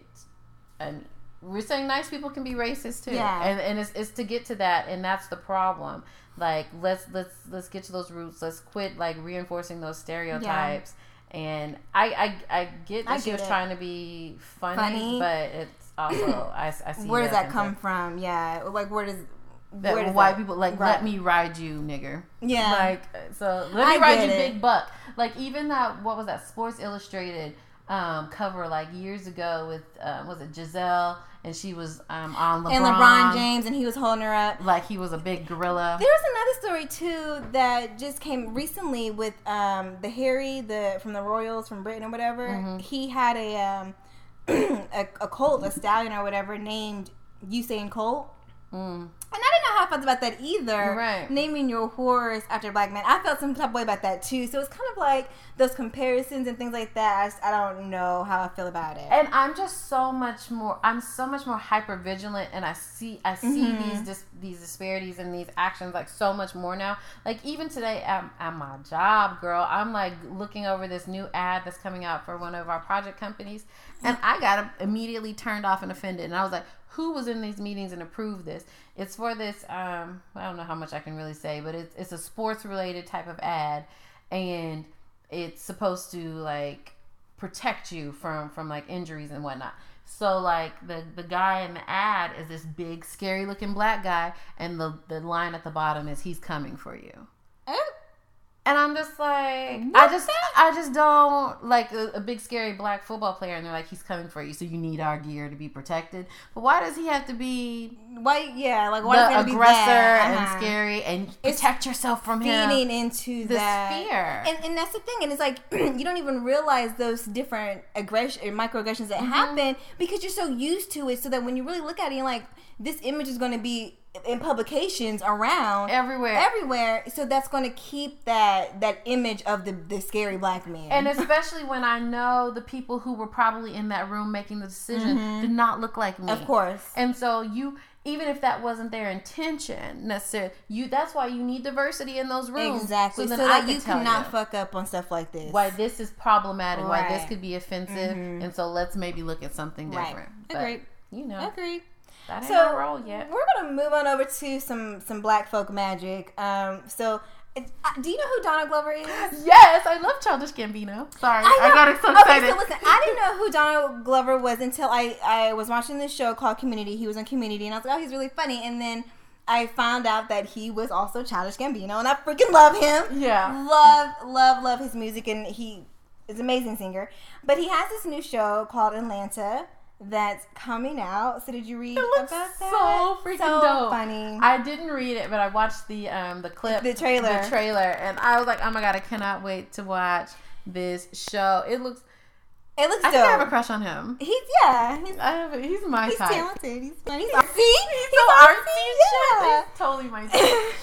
And we're saying nice people can be racist, too. Yeah. And, and it's, it's to get to that, and that's the problem. Like, let's let's let's get to those roots. Let's quit like reinforcing those stereotypes. Yeah. And I, I I get that I she get was it. trying to be funny, funny. But it's also I, I see where that does that come like, from? Yeah, like where does that where does white that, people like right. let me ride you, nigger? Yeah, like so let me I ride you, it. big buck. Like even that what was that Sports Illustrated um, cover like years ago with uh, was it Giselle? And she was um, on LeBron. And LeBron James, and he was holding her up. Like he was a big gorilla. There was another story, too, that just came recently with um, the Harry the from the Royals, from Britain or whatever. Mm-hmm. He had a, um, a a colt, a stallion or whatever, named Usain Colt. Mm. And I didn't know how I felt about that either. Right. Naming your horse after a black man. I felt some type of way about that too. So it's kind of like those comparisons and things like that. I, just, I don't know how I feel about it. And I'm just so much more. I'm so much more hyper vigilant, and I see. I see mm-hmm. these dis, these disparities and these actions like so much more now. Like even today at, at my job, girl, I'm like looking over this new ad that's coming out for one of our project companies, and I got immediately turned off and offended, and I was like, who was in these meetings and approved this? It's for this, um, I don't know how much I can really say, but it's, it's a sports-related type of ad, and it's supposed to, like, protect you from, from like, injuries and whatnot. So, like, the, the guy in the ad is this big, scary-looking black guy, and the, the line at the bottom is, he's coming for you. And, and I'm just like, I just, I just don't, like, a, a big, scary black football player, and they're like, he's coming for you, so you need our gear to be protected. But why does he have to be why, yeah, like, why the aggressor be that? Uh-huh. And scary, and protect it's yourself from him? Feeding into this that. fear. And, and that's the thing, and it's like, you don't even realize those different aggression, microaggressions that mm-hmm. happen, because you're so used to it, so that when you really look at it, you're like, this image is going to be in publications around everywhere everywhere so that's going to keep that that image of the, the scary black man. And especially when I know the people who were probably in that room making the decision mm-hmm. did not look like me, of course. And so you, even if that wasn't their intention necessarily, you that's why you need diversity in those rooms, exactly, so, so that I you cannot you fuck up on stuff like this, why this is problematic, right. Why this could be offensive, mm-hmm. and so let's maybe look at something different, right. Agreed. you know agreed That ain't so, role yet. We're going to move on over to some, some black folk magic. Um, so, it, uh, do you know who Donald Glover is? Yes, I love Childish Gambino. Sorry, I, I got it so okay, excited. Okay, so listen, I didn't know who Donald Glover was until I, I was watching this show called Community. He was on Community, and I was like, oh, he's really funny. And then I found out that he was also Childish Gambino, and I freaking love him. Yeah. Love, love, love his music, and he is an amazing singer. But he has this new show called Atlanta that's coming out. So did you read it about that? So freaking so dope. Funny. I didn't read it, but I watched the um the clip, the trailer, the trailer, and I was like, oh my god, I cannot wait to watch this show. It looks, it looks. I dope. think I have a crush on him. He's yeah, he's I have, he's my he's type. He's talented. He's funny. He's artsy. He's so artsy. artsy yeah. He's totally my type.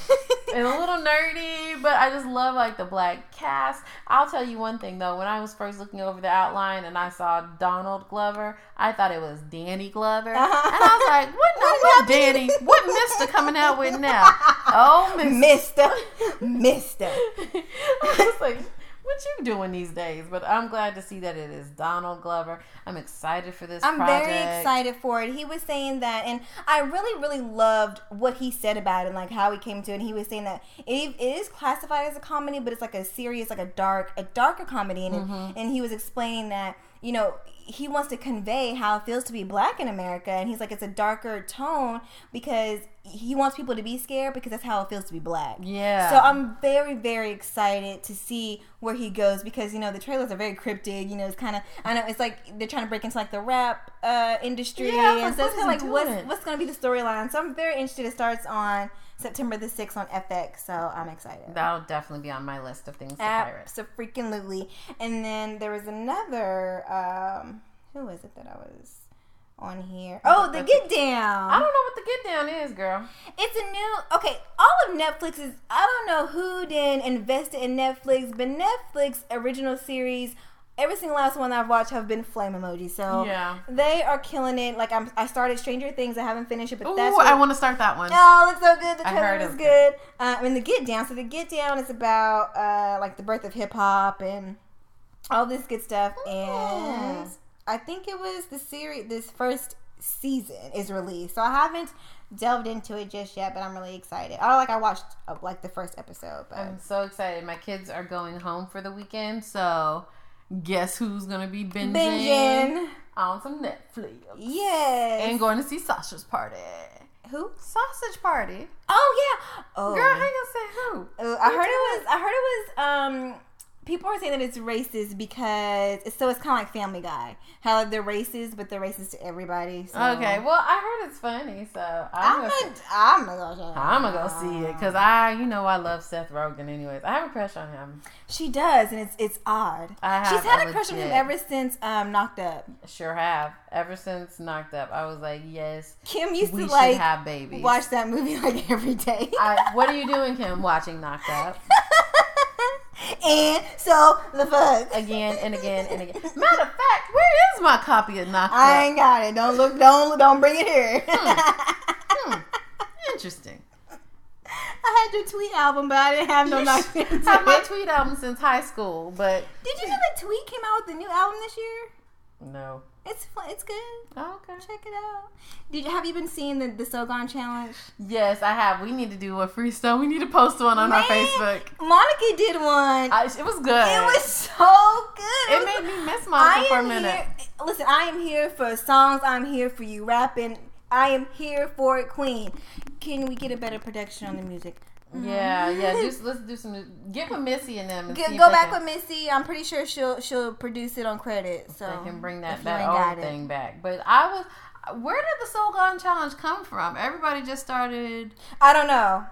And a little nerdy, but I just love like the black cast. I'll tell you one thing though, when I was first looking over the outline and I saw Donald Glover, I thought it was Danny Glover. Uh-huh. And I was like, what, what, what Danny? What Mister coming out with now? Oh, Mister Mister I was like, what you doing these days? But I'm glad to see that it is Donald Glover. I'm excited for this I'm project. I'm very excited for it. He was saying that, and I really, really loved what he said about it and, like, how he came to it. And he was saying that it, it is classified as a comedy, but it's, like, a serious, like, a dark, a darker comedy. And, mm-hmm. and he was explaining that, you know, he wants to convey how it feels to be black in America. And he's like, it's a darker tone because he wants people to be scared because that's how it feels to be black. Yeah. So I'm very, very excited to see where he goes because, you know, the trailers are very cryptic. You know, it's kind of, I know, it's like they're trying to break into like the rap uh, industry. Yeah, and so it's kind of like, what's, what's going to be the storyline? So I'm very interested. It starts on September the sixth on F X, so I'm excited. That'll definitely be on my list of things to pirate. Abso-freaking-lutely. And then there was another, um, who was it that I was on here? Oh, The Get Down. I don't know what The Get Down is, girl. It's a new, okay, all of Netflix is, I don't know who then invested in Netflix, but Netflix original series, every single last one I've watched have been flame emojis. So yeah. They are killing it. Like I'm, I started Stranger Things. I haven't finished it, but Ooh, that's what I want to start that one. Oh, it's so good. The trailer is good. Uh, and The Get Down. So The Get Down is about uh, like the birth of hip hop and all this good stuff. Ooh. And I think it was the series. This first season is released. So I haven't delved into it just yet, but I'm really excited. Oh, like I watched uh, like the first episode. But I'm so excited. My kids are going home for the weekend, so. Guess who's going to be binging, binging on some Netflix? Yes. And going to see Sasha's Party. Who? Sausage Party. Oh, yeah. Oh. Girl, I ain't going to say who. Uh, I heard it was, I heard it was, um... people are saying that it's racist because it's, so it's kind of like Family Guy, how like they're racist, but they're racist to everybody. So. Okay, well I heard it's funny, so I'm, I'm gonna, I'm gonna go, I'm gonna go see it because I, you know, I love Seth Rogen. Anyways, I have a crush on him. She does, and it's it's odd. I have She's had a, a crush on him ever since um, Knocked Up. Sure have. Ever since Knocked Up, I was like, yes. Kim used we to like have babies. Watch that movie like every day. I, what are you doing, Kim? Watching Knocked Up. And so the fuck again and again and again. Matter of fact, where is my copy of Knocked Up? I ain't got it. Don't look. Don't don't bring it here. Hmm. Hmm. Interesting. I had your Tweet album, but I didn't have no Knocked Up. I had my Tweet album since high school, but did you know that Tweet came out with a new album this year? No. It's it's good. Oh, okay. Check it out. Did you have you been seeing the, the So Gone Challenge? Yes, I have. We need to do a freestyle. We need to post one on Man, our Facebook. Monica did one. I, it was good. It was so good. It, it made was, me miss Monica for a minute. Here, listen, I am here for songs. I'm here for you rapping. I am here for it, Queen. Can we get a better production on the music? Yeah, yeah. Just let's do some. Get with Missy and them. And get, go back can, with Missy. I'm pretty sure she'll she'll produce it on credit, so they can bring that that old thing it. back. But I was, where did the So Gone Challenge come from? Everybody just started. I don't know.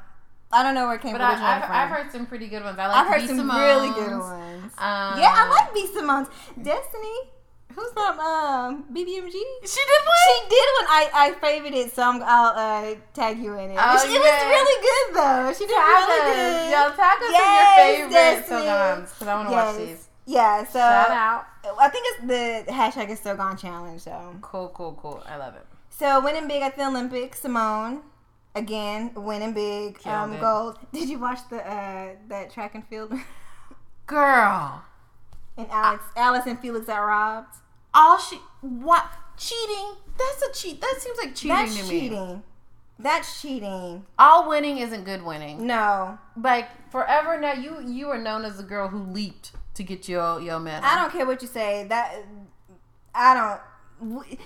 I don't know where it came but I, I've, from. I've heard some pretty good ones. I like I've heard B some Simone's. Really good ones. Um, yeah, I like B Simone's. Destiny. Who's from um, B B M G? She did one? She did one. I, I favored it, so I'm, I'll uh, tag you in it. Oh, she, yes. It was really good, though. She did tag really us. good. Yo, tag us yes, in your favorite So Gone, because I want to yes. watch these. Yeah, so. Shout out. I think it's the hashtag is So Gone Challenge, so. Cool, cool, cool. I love it. So, winning big at the Olympics, Simone. Again, winning big. Killed um, gold. Did you watch the uh, that track and field? Girl. And Alex, I, Alice and Felix got robbed. All she what cheating? That's a cheat. That seems like cheating That's to me. Cheating. That's cheating. All winning isn't good winning. No. Like forever now, you you are known as the girl who leaped to get your your medal. I don't care what you say. That I don't.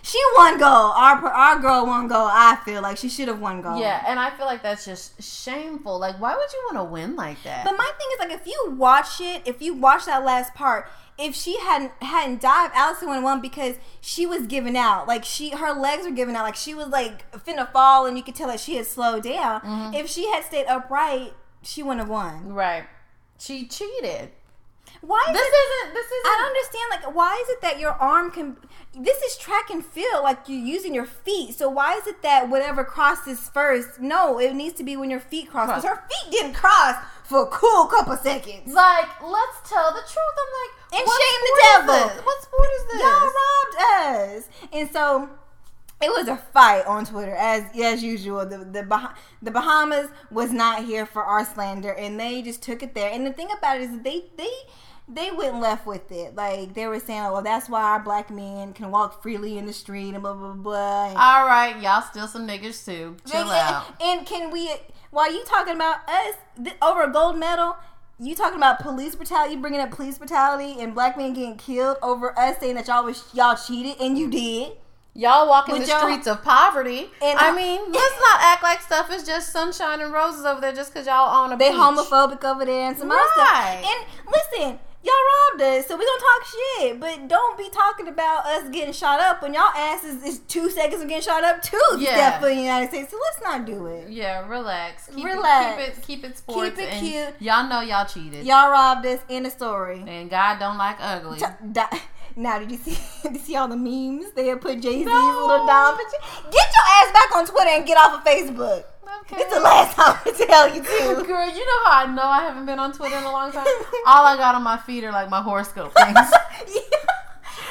She won gold. Our our girl won gold. I feel like she should have won gold. Yeah, and I feel like that's just shameful. Like, why would you want to win like that? But my thing is, like, if you watch it, if you watch that last part, if she hadn't hadn't dived, Allison would have won because she was giving out. Like, she her legs were giving out. Like, she was like finna fall, and you could tell that she had slowed down. Mm-hmm. If she had stayed upright, she wouldn't have won. Right? She cheated. Why is this it, isn't this isn't I don't understand like why is it that your arm can this is track and field like you're using your feet so why is it that whatever crosses first no it needs to be when your feet cross because her feet didn't cross for a cool couple seconds like let's tell the truth I'm like and shame the devil what sport is this y'all robbed us and so it was a fight on Twitter, as as usual. The the, bah- the Bahamas was not here for our slander, and they just took it there. And the thing about it is that they, they, they went left with it. Like, they were saying, oh, well, that's why our black men can walk freely in the street and blah, blah, blah. And, all right, y'all still some niggas, too. Chill and, out. And, and can we, while you talking about us th- over a gold medal, you talking about police brutality, you bringing up police brutality and black men getting killed over us saying that y'all was, y'all cheated, and you did. Y'all walking the streets of poverty. And I mean, let's not act like stuff is just sunshine and roses over there just because y'all on a they beach. Homophobic over there and some other right. stuff. And listen, y'all robbed us, so we gonna talk shit. But don't be talking about us getting shot up when y'all ass is, is two seconds of getting shot up too. Yeah. Definitely in the United States. So let's not do it. Yeah, relax. Keep relax. It, keep it keep it sports. Keep it and cute. Y'all know y'all cheated. Y'all robbed us. End of story. And God don't like ugly. T- die. Now, did you see did you see all the memes? They had put Jay-Z's no. little doll picture. Get your ass back on Twitter and get off of Facebook. Okay. It's the last time I tell you too. Girl, you know how I know I haven't been on Twitter in a long time? All I got on my feed are like my horoscope things. Yeah.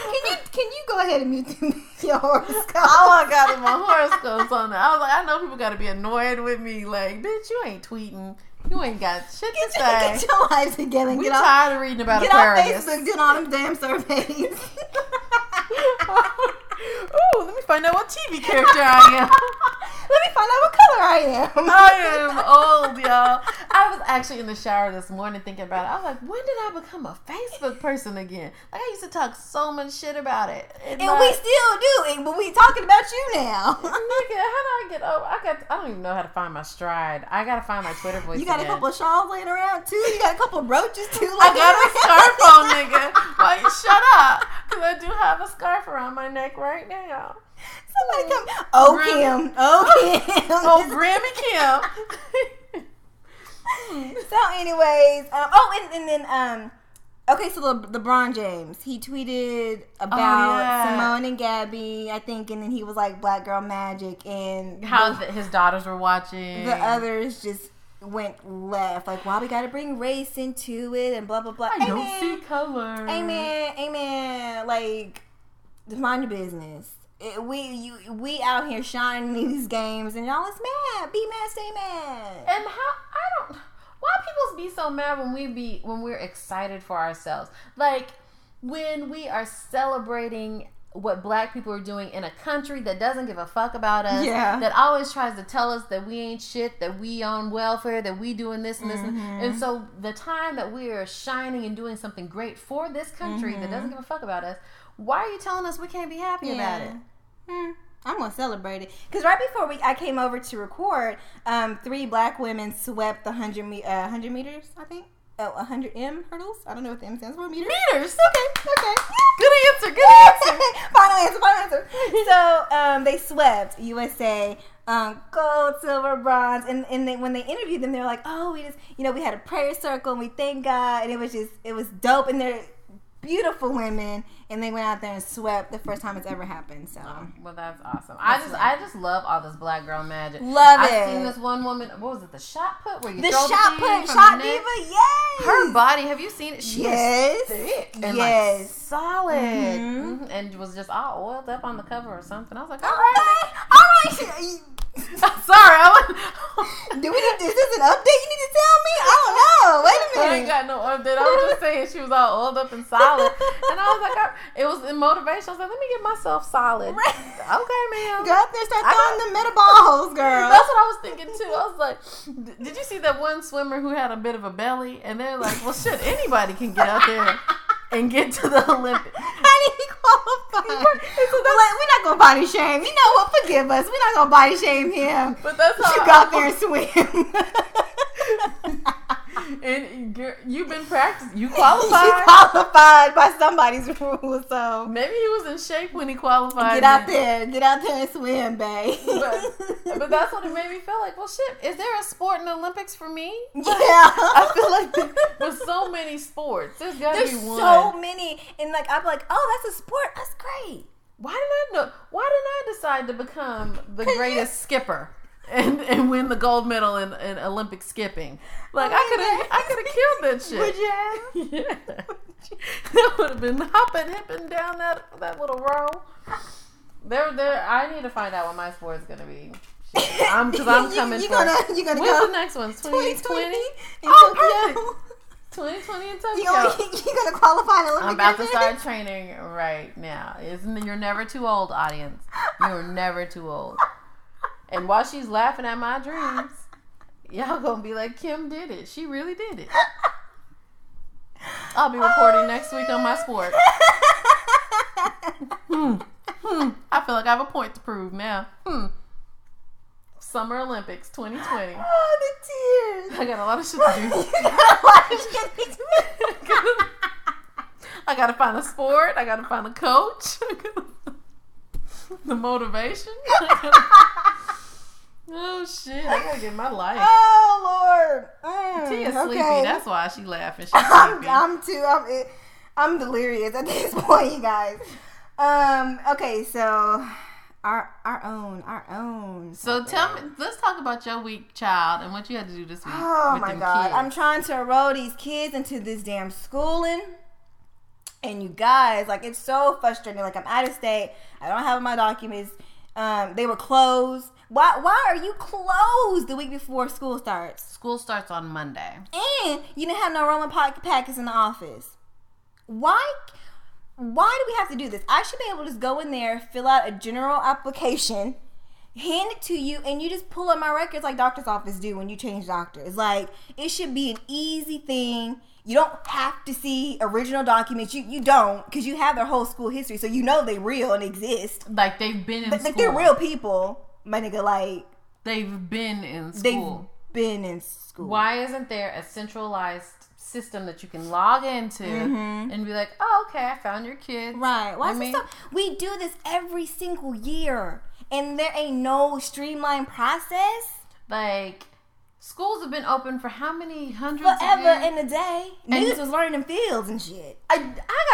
Can you can you go ahead and mute your horoscope? All I got is my horoscopes on there. I was like, I know people gotta be annoyed with me. Like, bitch, you ain't tweeting. You ain't got shit get to your, say. Get your life together. We tired of reading about Aquarius. Get on Facebook, doing all them damn surveys. Ooh, let me find out what T V character I am. Let me find out what color I am. I am old, y'all. I was actually in the shower this morning thinking about it. I was like, when did I become a Facebook person again? Like, I used to talk so much shit about it. It's and like, we still do. But we talking about you now. Nigga, how do I get over? I got. I don't even know how to find my stride. I got to find my Twitter voice. You got again. A couple of shawls laying around, too. You got a couple of roaches, too. Like I got a scarf on, nigga. Like, shut up. Because I do have a scarf around my neck right now. Somebody come. Oh, Kim. Oh, Kim. Oh, Grammy Kim. So, anyways. Um, oh, and, and then, um, okay, so Le- LeBron James. He tweeted about oh, yeah. Simone and Gabby, I think, and then he was like, Black Girl Magic. And how the, his daughters were watching. The others just went left. Like, why we got to bring race into it and blah, blah, blah. I amen. Don't see color. Amen. Amen. Like, mind your business. It, we you we out here shining these games and y'all is mad. Be mad, stay mad. And how I don't why people be so mad when we be when we're excited for ourselves. Like when we are celebrating what black people are doing in a country that doesn't give a fuck about us, yeah. that always tries to tell us that we ain't shit, that we on welfare, that we doing this and this. Mm-hmm. And, and so the time that we are shining and doing something great for this country mm-hmm. that doesn't give a fuck about us, why are you telling us we can't be happy yeah. about it? Hmm. I'm going to celebrate it. Because right before we, I came over to record, um, three black women swept the one hundred, me, uh, one hundred meters, I think. Oh, one hundred M hurdles? I don't know what the M stands for. Meters? Meters! Okay, okay. Good answer, good answer. Final answer, final answer. So, um, they swept U S A, um, gold, silver, bronze. And, and they, when they interviewed them, they were like, oh, we just, you know, we had a prayer circle and we thank God. And it was just, it was dope. And they're beautiful women. And they went out there and swept the first time it's ever happened. So, oh, well, that's awesome. That's I just, nice. I just love all this black girl magic. Love I've it. I've seen this one woman. What was it? The shot put where you the throw shot the put, shot diva. Yes. Her body. Have you seen it? She yes. is thick and yes. like solid, mm-hmm. Mm-hmm. and was just all oiled up on the cover or something. I was like, all right, okay. all right. I'm sorry. I Do we need? Is this an update you need to tell me? I don't know. Wait a minute. I ain't got no update. I was just saying she was all oiled up and solid, and I was like, I, it was in motivation. I was like, let me get myself solid. Right. Okay, ma'am. Go out there, start throwing the metal balls, girl. That's what I was thinking too. I was like, did you see that one swimmer who had a bit of a belly? And they're like, well, shit, anybody can get out there and get to the Olympics. How did he qualify? Like, we're not gonna body shame. You know what? Forgive us. We're not gonna body shame him. But that's how you go out there and swim. And you've been practicing. You qualified. You qualified by somebody's rules, so maybe he was in shape when he qualified. Get out there, get out there and swim, babe. But, but that's what it made me feel like. Well, shit. Is there a sport in the Olympics for me? Yeah, I feel like there's so many sports. There's gotta there's be one. There's so many, and like I'm like, oh, that's a sport. That's great. Why did I know? Why did I decide to become the greatest skipper? And, and win the gold medal in, in Olympic skipping. Like, oh, I could have I could have killed that shit. Would you? Yeah. Would you? That would have been hopping, hipping down that, that little row. There, there. I need to find out what my sport is going to be. I'm, because I'm you, coming you gonna, for it. When's go the next one? twenty twenty? Oh, perfect. twenty twenty in Tokyo. You're going to qualify in Olympic I'm about to start training right now. Isn't You're never too old, audience. You're never too old. And while she's laughing at my dreams, y'all gonna be like, Kim did it. She really did it. I'll be reporting oh, next week on my sport. hmm. Hmm. I feel like I have a point to prove now. Hmm. Summer Olympics twenty twenty. Oh, the tears. I got a lot of shit to do. You got a lot of shit to do. I gotta find a sport. I gotta find a coach. The motivation. Oh, shit. I gotta get my life. Oh, Lord. Mm, Tia's okay. Sleepy. That's why she laughing. She's I'm, I'm too. I'm, I'm delirious at this point, you guys. Um. Okay, so our our own. Our own. So okay. Tell me, let's talk about your week, child, and what you had to do this week. Oh, with my them God. Kids. I'm trying to enroll these kids into this damn schooling. And you guys, like, it's so frustrating. Like, I'm out of state. I don't have my documents. Um, they were closed. Why Why are you closed the week before school starts? School starts on Monday. And you didn't have no rolling pocket packets in the office. Why Why do we have to do this? I should be able to just go in there, fill out a general application, hand it to you and you just pull up my records like doctor's office do when you change doctors. Like, it should be an easy thing. You don't have to see original documents. You you don't, because you have their whole school history, so you know they real and exist. Like, they've been in but, school. Like, they're real people, my nigga. Like, they've been in school. They've been in school. Why isn't there a centralized system that you can log into mm-hmm. and be like, oh, okay, I found your kids. Right. Why is this so? We do this every single year, and there ain't no streamlined process. Like, schools have been open for how many hundreds forever of years? In a day. And News was learning fields and shit. I, I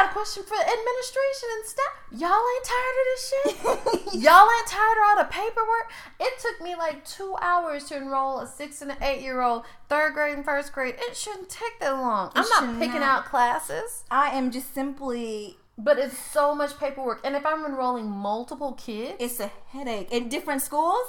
got a question for administration and staff. Y'all ain't tired of this shit? Y'all ain't tired of all the paperwork? It took me like two hours to enroll a six and an eight year old, third grade and first grade. It shouldn't take that long. It I'm not picking not. out classes. I am just simply. But it's so much paperwork. And if I'm enrolling multiple kids, it's a headache. In different schools?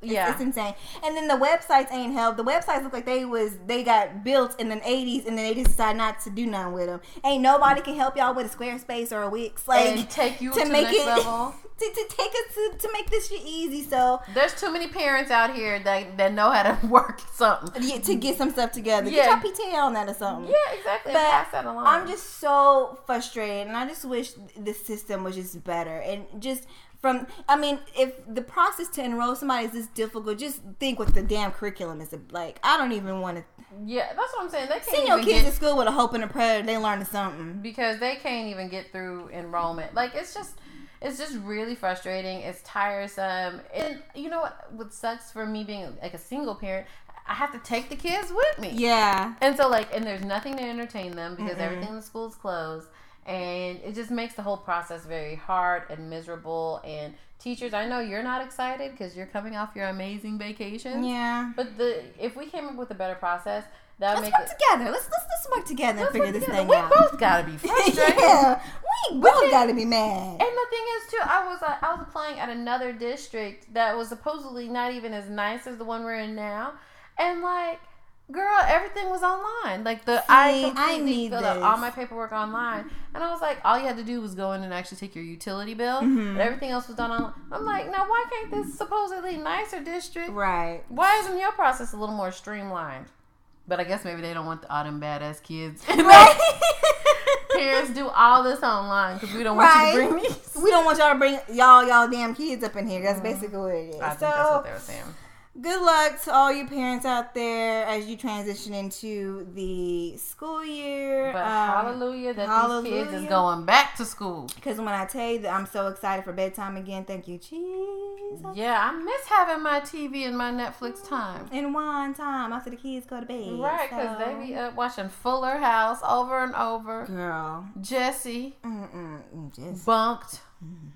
It's, yeah, it's insane. And then the websites ain't help. The websites look like they was they got built in the eighties, and then they just decided not to do nothing with them. Ain't nobody can help y'all with a Squarespace or a Wix, like, and take you to, to make next it level. to, to take us to, to make this shit easy. So there's too many parents out here that that know how to work something yeah, to get some stuff together. Yeah. Get your P T A on that or something. Yeah, exactly. But pass that along. I'm just so frustrated, and I just wish the system was just better and just. From, I mean, if the process to enroll somebody is this difficult, just think what the damn curriculum is. Like, I don't even want to. Yeah, that's what I'm saying. They can't send your kids get, to school with a hope and a prayer they learn something, because they can't even get through enrollment. Like, it's just, it's just really frustrating. It's tiresome, and you know what? What sucks for me being like a single parent, I have to take the kids with me. Yeah, and so like, and there's nothing to entertain them because mm-mm. everything in the school's closed. And it just makes the whole process very hard and miserable. And teachers, I know you're not excited because you're coming off your amazing vacation. Yeah. But the if we came up with a better process, that would make it. Let's work together. Let's, let's, let's work together let's and figure this together. thing we out. We both got to be frustrated. Yeah. We both got to be mad. And the thing is, too, I was, uh, I was applying at another district that was supposedly not even as nice as the one we're in now. And, like, girl, everything was online. Like, the See, I completely I filled out all my paperwork online. And I was like, all you had to do was go in and actually take your utility bill. Mm-hmm. But everything else was done online. I'm like, now why can't this supposedly nicer district? Right. Why isn't your process a little more streamlined? But I guess maybe they don't want all them badass kids. Right. Parents do all this online because we don't want right. you to bring these. We don't want y'all to bring y'all y'all damn kids up in here. That's mm-hmm. basically what it is. I so, think that's what they were saying. Good luck to all you parents out there as you transition into the school year. But um, hallelujah that hallelujah. these kids is going back to school. Because when I tell you that I'm so excited for bedtime again, thank you, Jesus. Yeah, I miss having my T V and my Netflix time. And wine time after the kids go to bed. Right, because so. they be up watching Fuller House over and over. Girl. Jesse. Mm-mm. Jesse. Bunked. Mm-mm.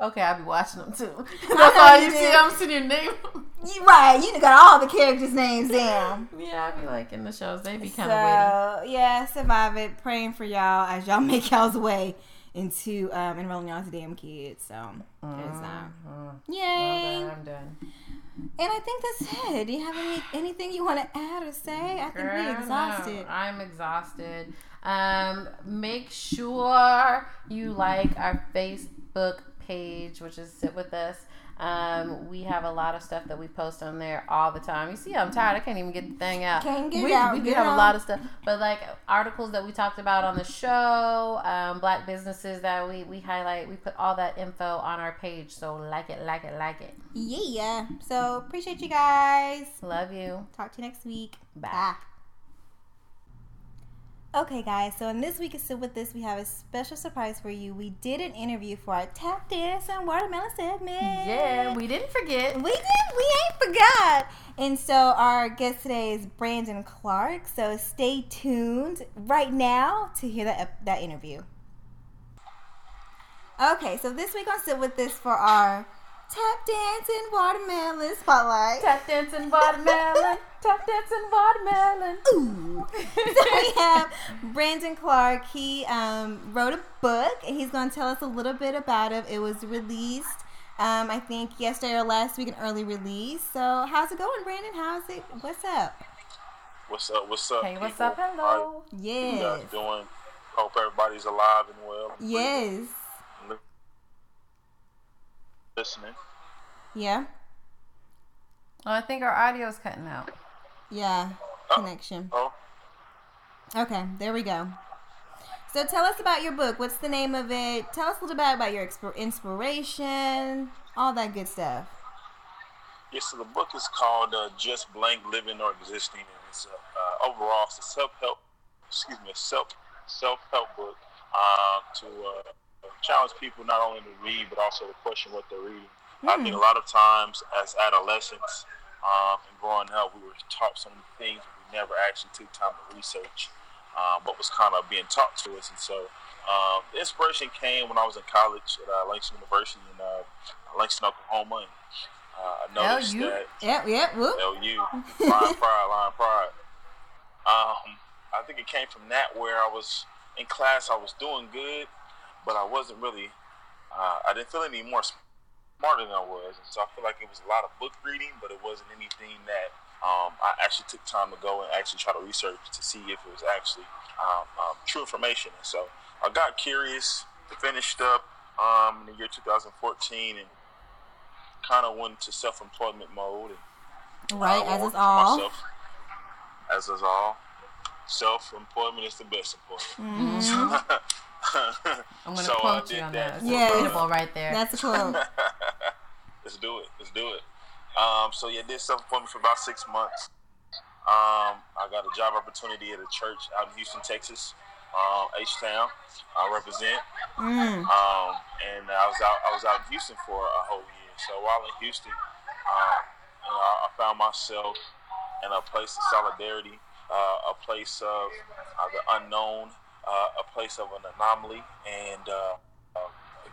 Okay, I'll be watching them too. That's all you, you see. I'm sitting here naming them. You, right, you got all the characters' names down. Yeah, I be like in the shows, they be kind of so, witty. Yeah, survive it. Praying for y'all as y'all make y'all's way into um, enrolling y'all's damn kids. So, mm-hmm. it's not. Mm-hmm. Yay. Well, I'm done. And I think that's it. Do you have any, anything you want to add or say? I Girl, think we're exhausted. No, I'm exhausted. Um, make sure you like our Facebook page, which is Sit With Us. Um, we have a lot of stuff that we post on there all the time. You see, I'm tired. I can't even get the thing out. Can't get we, out. We do have out. a lot of stuff, but like articles that we talked about on the show, um, black businesses that we, we highlight, we put all that info on our page. So like it, like it, like it. Yeah. So appreciate you guys. Love you. Talk to you next week. Bye. Bye. Okay, guys, so in this week of Sit With This, we have a special surprise for you. We did an interview for our Tap Dance and Watermelon segment. Yeah, we didn't forget. We did. We ain't forgot. And so our guest today is Brandon Clark, so stay tuned right now to hear that, that interview. Okay, so this week on Sit With This for our Tap Dance and Watermelon spotlight. Tap Dance and Watermelon. Tap Dance and Watermelon. Ooh. So we have Brandon Clark. He um, wrote a book, and he's going to tell us a little bit about it. It was released, um, I think, yesterday or last week, an early release. So how's it going, Brandon? How's it? What's up? What's up? What's up? Hey, people? What's up? Hello. Yes. How you guys doing? Hope everybody's alive and well. Yes. listening. Yeah. Well, I think our audio's cutting out. Yeah, oh. Connection. Oh. Okay, there we go. So tell us about your book. What's the name of it? Tell us a little bit about your exp- inspiration, all that good stuff. Yeah, so the book is called uh, Just Blank Living or Existing. And it's uh, uh, overall it's a self-help, excuse me, a self, self-help book uh, to uh, challenge people not only to read but also to question what they're reading. Mm. I think a lot of times as adolescents um, and growing up, we were taught so many things we never actually took time to research. Uh, what was kind of being taught to us. And so um, the inspiration came when I was in college at uh, Langston University in uh, Langston, Oklahoma. And uh, I noticed L U that yep, yep, whoop. L U, Lion Pride, Lion Pride. Um, I think it came from that where I was in class, I was doing good, but I wasn't really, uh, I didn't feel any more smarter than I was. And so I feel like it was a lot of book reading, but it wasn't anything that Um, I actually took time to go and actually try to research to see if it was actually um, um, true information. And so I got curious, finished up um, in the year two thousand fourteen, and kind of went into self-employment mode. And, right, uh, as is all. Myself, as is all. Self-employment is the best employment. Mm-hmm. I'm going to so quote you on that. that. Yeah, that's beautiful right there. That's cool. Let's do it. Let's do it. Um, so yeah, did self-employment for about six months. Um, I got a job opportunity at a church out in Houston, Texas, uh, H-Town. I represent, mm. um, and I was out. I was out in Houston for a whole year. So while in Houston, uh, you know, I found myself in a place of solidarity, uh, a place of uh, the unknown, uh, a place of an anomaly. And uh,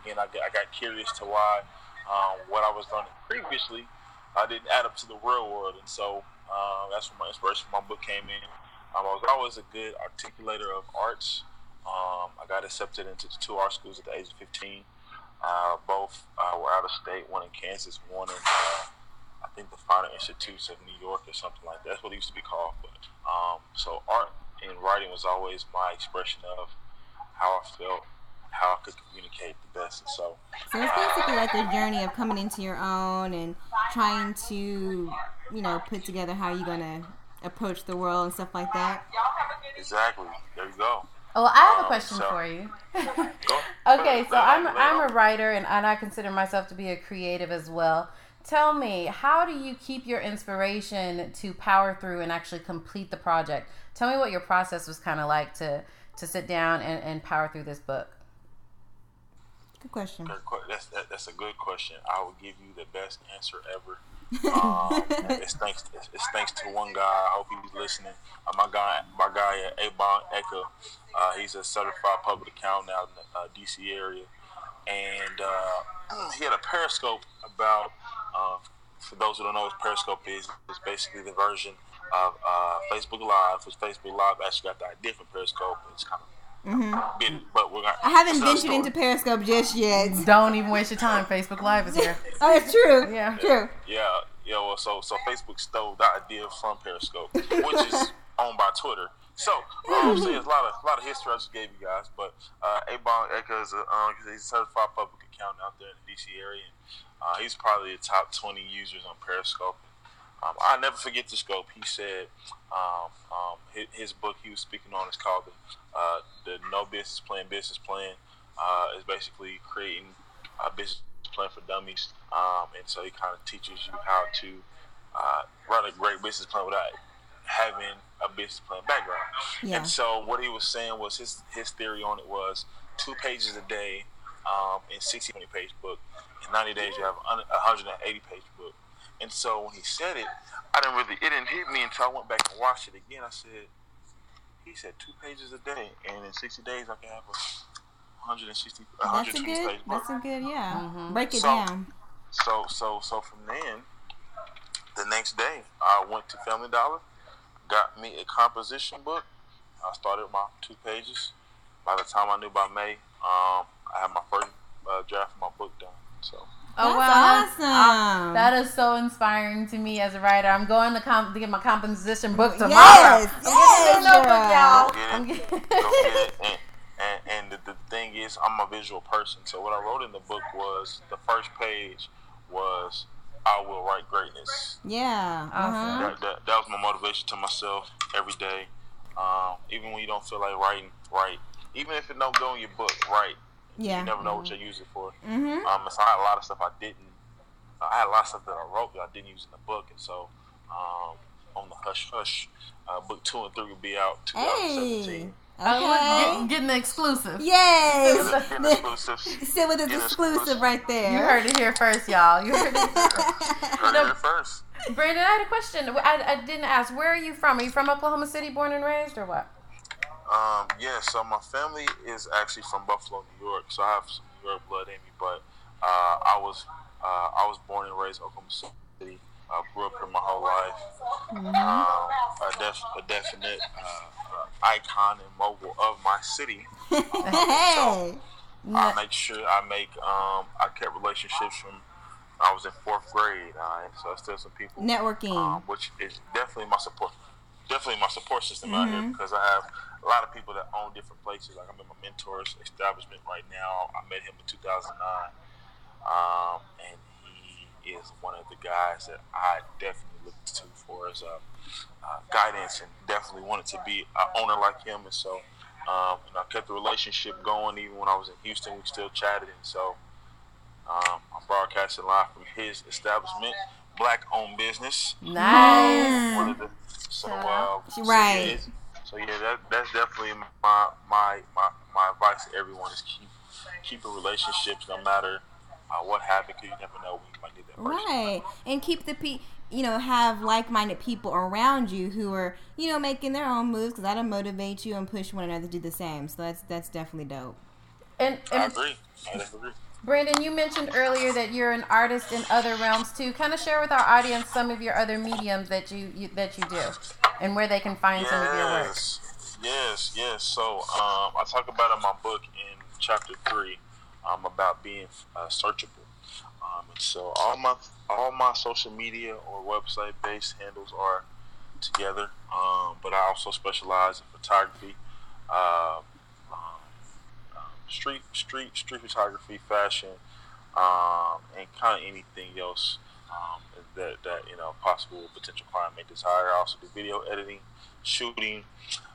again, I got, I got curious to why um, what I was learning previously. I didn't add up to the real world, and so uh, that's where my inspiration for my book came in. Um, I was always a good articulator of arts. Um, I got accepted into the two art schools at the age of fifteen. Uh, both uh, were out of state, one in Kansas, one in, uh, I think, the Finer Institutes of New York or something like that. That's what it used to be called. But um, so art and writing was always my expression of how I felt, how I could communicate the best. And so so it's basically like the journey of coming into your own and trying to, you know, put together how you're going to approach the world and stuff like that. Exactly. There you go. Well, I have um, a question so, for you. Okay, so I'm I'm a writer and I consider myself to be a creative as well. Tell me, how do you keep your inspiration to power through and actually complete the project? Tell me what your process was kind of like to, to sit down and, and power through this book. Good question. That's, that, that's a good question. I will give you the best answer ever. Um, it's thanks. It's, it's thanks to one guy. I hope he's listening. Uh, my guy, my guy, Abon Eka. Uh, he's a certified public accountant out in the uh, D C area, and uh, he had a Periscope about. Uh, for those who don't know what Periscope is, it's basically the version of uh, Facebook Live. Which Facebook Live actually got the idea from Periscope. It's kind of Mm-hmm. Been, but we're not, I haven't ventured into Periscope just yet. Don't even waste your time. Facebook Live is here. Oh, it's true. Yeah, true. Yeah, yeah. Well, so so Facebook stole the idea from Periscope, which is owned by Twitter. So um, see, there's a lot of a lot of history I just gave you guys. But uh, Abon Eka is a, um, he's a certified public accountant out there in the D C area. And, uh, he's probably the top twenty users on Periscope. Um, I'll never forget this quote. He said um, um, his, his book he was speaking on is called the, uh, the No Business Plan Business Plan. Uh, it's basically creating a business plan for dummies. Um, and so he kind of teaches you how to uh, run a great business plan without having a business plan background. Yeah. And so what he was saying was his, his theory on it was two pages a day um, in a sixty, twenty-page book. In ninety days, you have a one hundred eighty-page book. And so when he said it, I didn't really, it didn't hit me until I went back and watched it again. I said, he said two pages a day, and in sixty days I can have a one hundred sixty, one hundred twenty page book. That's a good, yeah. Mm-hmm. Break it so, down. So, so, so from then, the next day I went to Family Dollar, got me a composition book. I started with my two pages. By the time I knew by May, um, I had my first uh, draft of my book done. So. Oh, that's wow. Awesome. Uh, that is so inspiring to me as a writer. I'm going to, comp- to get my composition book tomorrow. Yes, I'm yes, getting a notebook, y'all. Get it, I'm get- get it. And, and, and the, the, thing is, I'm a visual person. So what I wrote in the book was, the first page was, I will write greatness. Yeah. Uh-huh. That, that, that was my motivation to myself every day. Um, even when you don't feel like writing, write. Even if it don't go in your book, write. Yeah. You never know mm-hmm. what you use it for. Mm-hmm. Um, so I had a lot of stuff I didn't. I had a lot of stuff that I wrote that I didn't use in the book. And so um, on the Hush Hush, uh, book two and three will be out twenty seventeen. Hey. Okay. Uh, getting, getting the exclusive. Yes. Getting the exclusive. Sit with us exclusive right there. You heard it here first, y'all. You heard it here, no, here first. Brandon, I had a question. I, I didn't ask. Where are you from? Are you from Oklahoma City, born and raised, or what? Um, yeah, so my family is actually from Buffalo, New York. So I have some New York blood in me, but uh, I was uh, I was born and raised in Oklahoma City. I grew up here my whole life. Mm-hmm. Um, a, def- a definite uh, uh, icon and mogul of my city. Um, hey. So I make sure I make. Um, I kept relationships from I was in fourth grade, uh, and so I still some people networking, um, which is definitely my support. Definitely my support system mm-hmm. out here, because I have a lot of people that own different places. Like I'm in my mentor's establishment right now. I met him in two thousand nine, um, and he is one of the guys that I definitely look to for as a uh, guidance, and definitely wanted to be an owner like him. And so, um, you know, I kept the relationship going. Even when I was in Houston, we still chatted. And so, um, I'm broadcasting live from his establishment, Black-owned business. Nice. One of the, so, uh, so right. Yeah, so yeah, that, that's definitely my my my my advice to everyone is keep keeping relationships no matter uh, what happened, because you never know when you might need that person. Right, and keep the pe you know have like-minded people around you who are you know making their own moves, because that'll motivate you and push one another to do the same. So that's that's definitely dope. And, and I agree. I agree. Brandon, you mentioned earlier that you're an artist in other realms too. Kind of share with our audience some of your other mediums that you, you that you do, and where they can find yes, some of your work. Yes, yes. So um, I talk about it in my book in chapter three um, about being uh, searchable. Um, and so all my all my social media or website based handles are together. Um, but I also specialize in photography. Uh, Street, street, street photography, fashion, um, and kind of anything else um, that that you know possible potential client may desire. I also do video editing, shooting,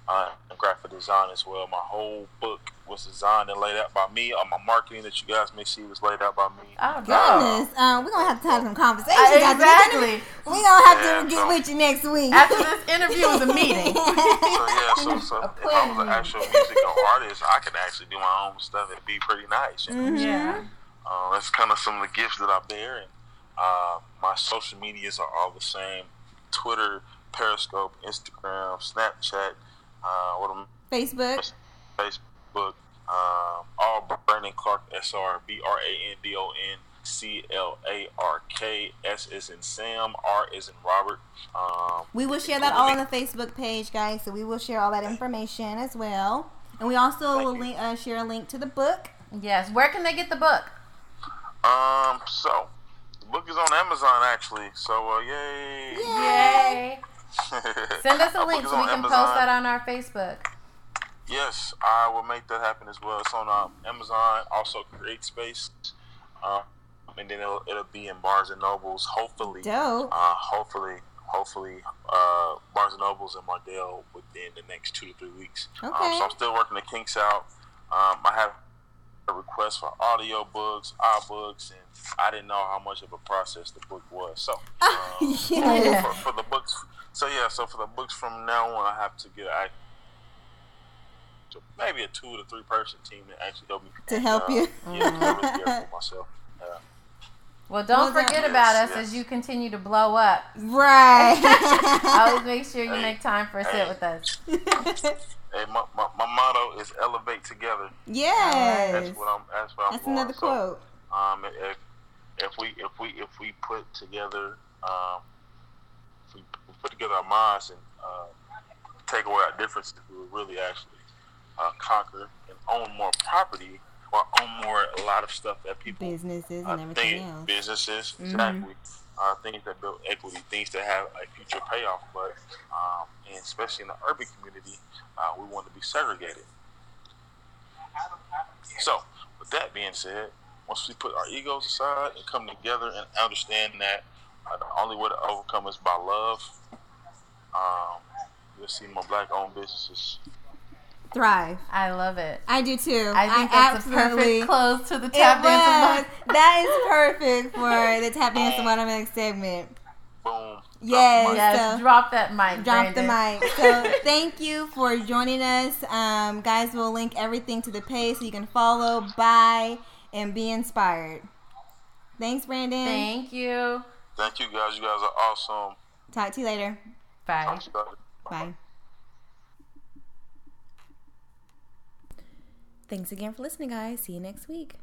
uh, and graphic design as well. My whole book was designed and laid out by me. All my marketing that you guys may see was laid out by me. Oh goodness, um, we're gonna have to have some conversations. Uh, exactly. We're gonna have yeah, to get so, with you next week after this interview is a meeting. So yeah, so, so if I was an actual music artist, I could actually do my own stuff and be pretty nice. You know? Mm-hmm. Yeah, uh, that's kind of some of the gifts that I bear, and uh, my social medias are all the same: Twitter, Periscope, Instagram, Snapchat, uh, what am Facebook, Facebook, um, all Brandon Clark S R, B R A N D O N C L A R K, S is in Sam, R is in Robert. Um, we will share that all on the Facebook page, guys. So we will share all that information as well, and we also will link, uh, share a link to the book. Yes, where can they get the book? Um, so the book is on Amazon actually. So uh, yay! Yay! Send us a link so we can Amazon. Post that on our Facebook. Yes, I will make that happen as well. It's on um, Amazon, also CreateSpace, uh, and then it'll, it'll be in Barnes and Nobles. Hopefully, Dope. Uh, hopefully, hopefully, uh, Barnes and Nobles and Mardell within the next two to three weeks. Okay. Um, so I'm still working the kinks out. Um, I have a request for audio books, iBooks, and I didn't know how much of a process the book was. So, um, yeah. for, for the books, so yeah, so for the books from now on, I have to get. I, maybe a two to three person team that actually helped me to help uh, you. Yeah, mm-hmm. really myself. Uh, well, don't well, forget yes, about us yes. as you continue to blow up. Right. Always make sure you hey, make time for a hey. Sit With Us. Hey, my, my, my motto is elevate together. Yes. Uh, that's what I'm. That's what I'm. That's going. Another quote. So, um, if if we if we if we put together, um, if we put together our minds and uh, take away our differences, we would really actually. Uh, conquer and own more property, or own more a lot of stuff that people businesses uh, and everything think, else. Businesses mm-hmm. exactly uh, things that build equity, things that have a future payoff. But um, and especially in the urban community, uh, we want to be segregated. So, with that being said, once we put our egos aside and come together and understand that uh, the only way to overcome is by love, um, you'll see more black-owned businesses thrive. I love it. I do too. I think I that's absolutely, a perfect close to the Tap Dance Alone. That is perfect for the Tap Dance Alone segment. Boom. Yes, yes, so drop that mic. Drop Brandon. the mic. So thank you for joining us. Um, guys, we'll link everything to the page so you can follow, buy, and be inspired. Thanks, Brandon. Thank you. Thank you, guys. You guys are awesome. Talk to you later. Bye. You later. Bye. Bye. Thanks again for listening, guys. See you next week.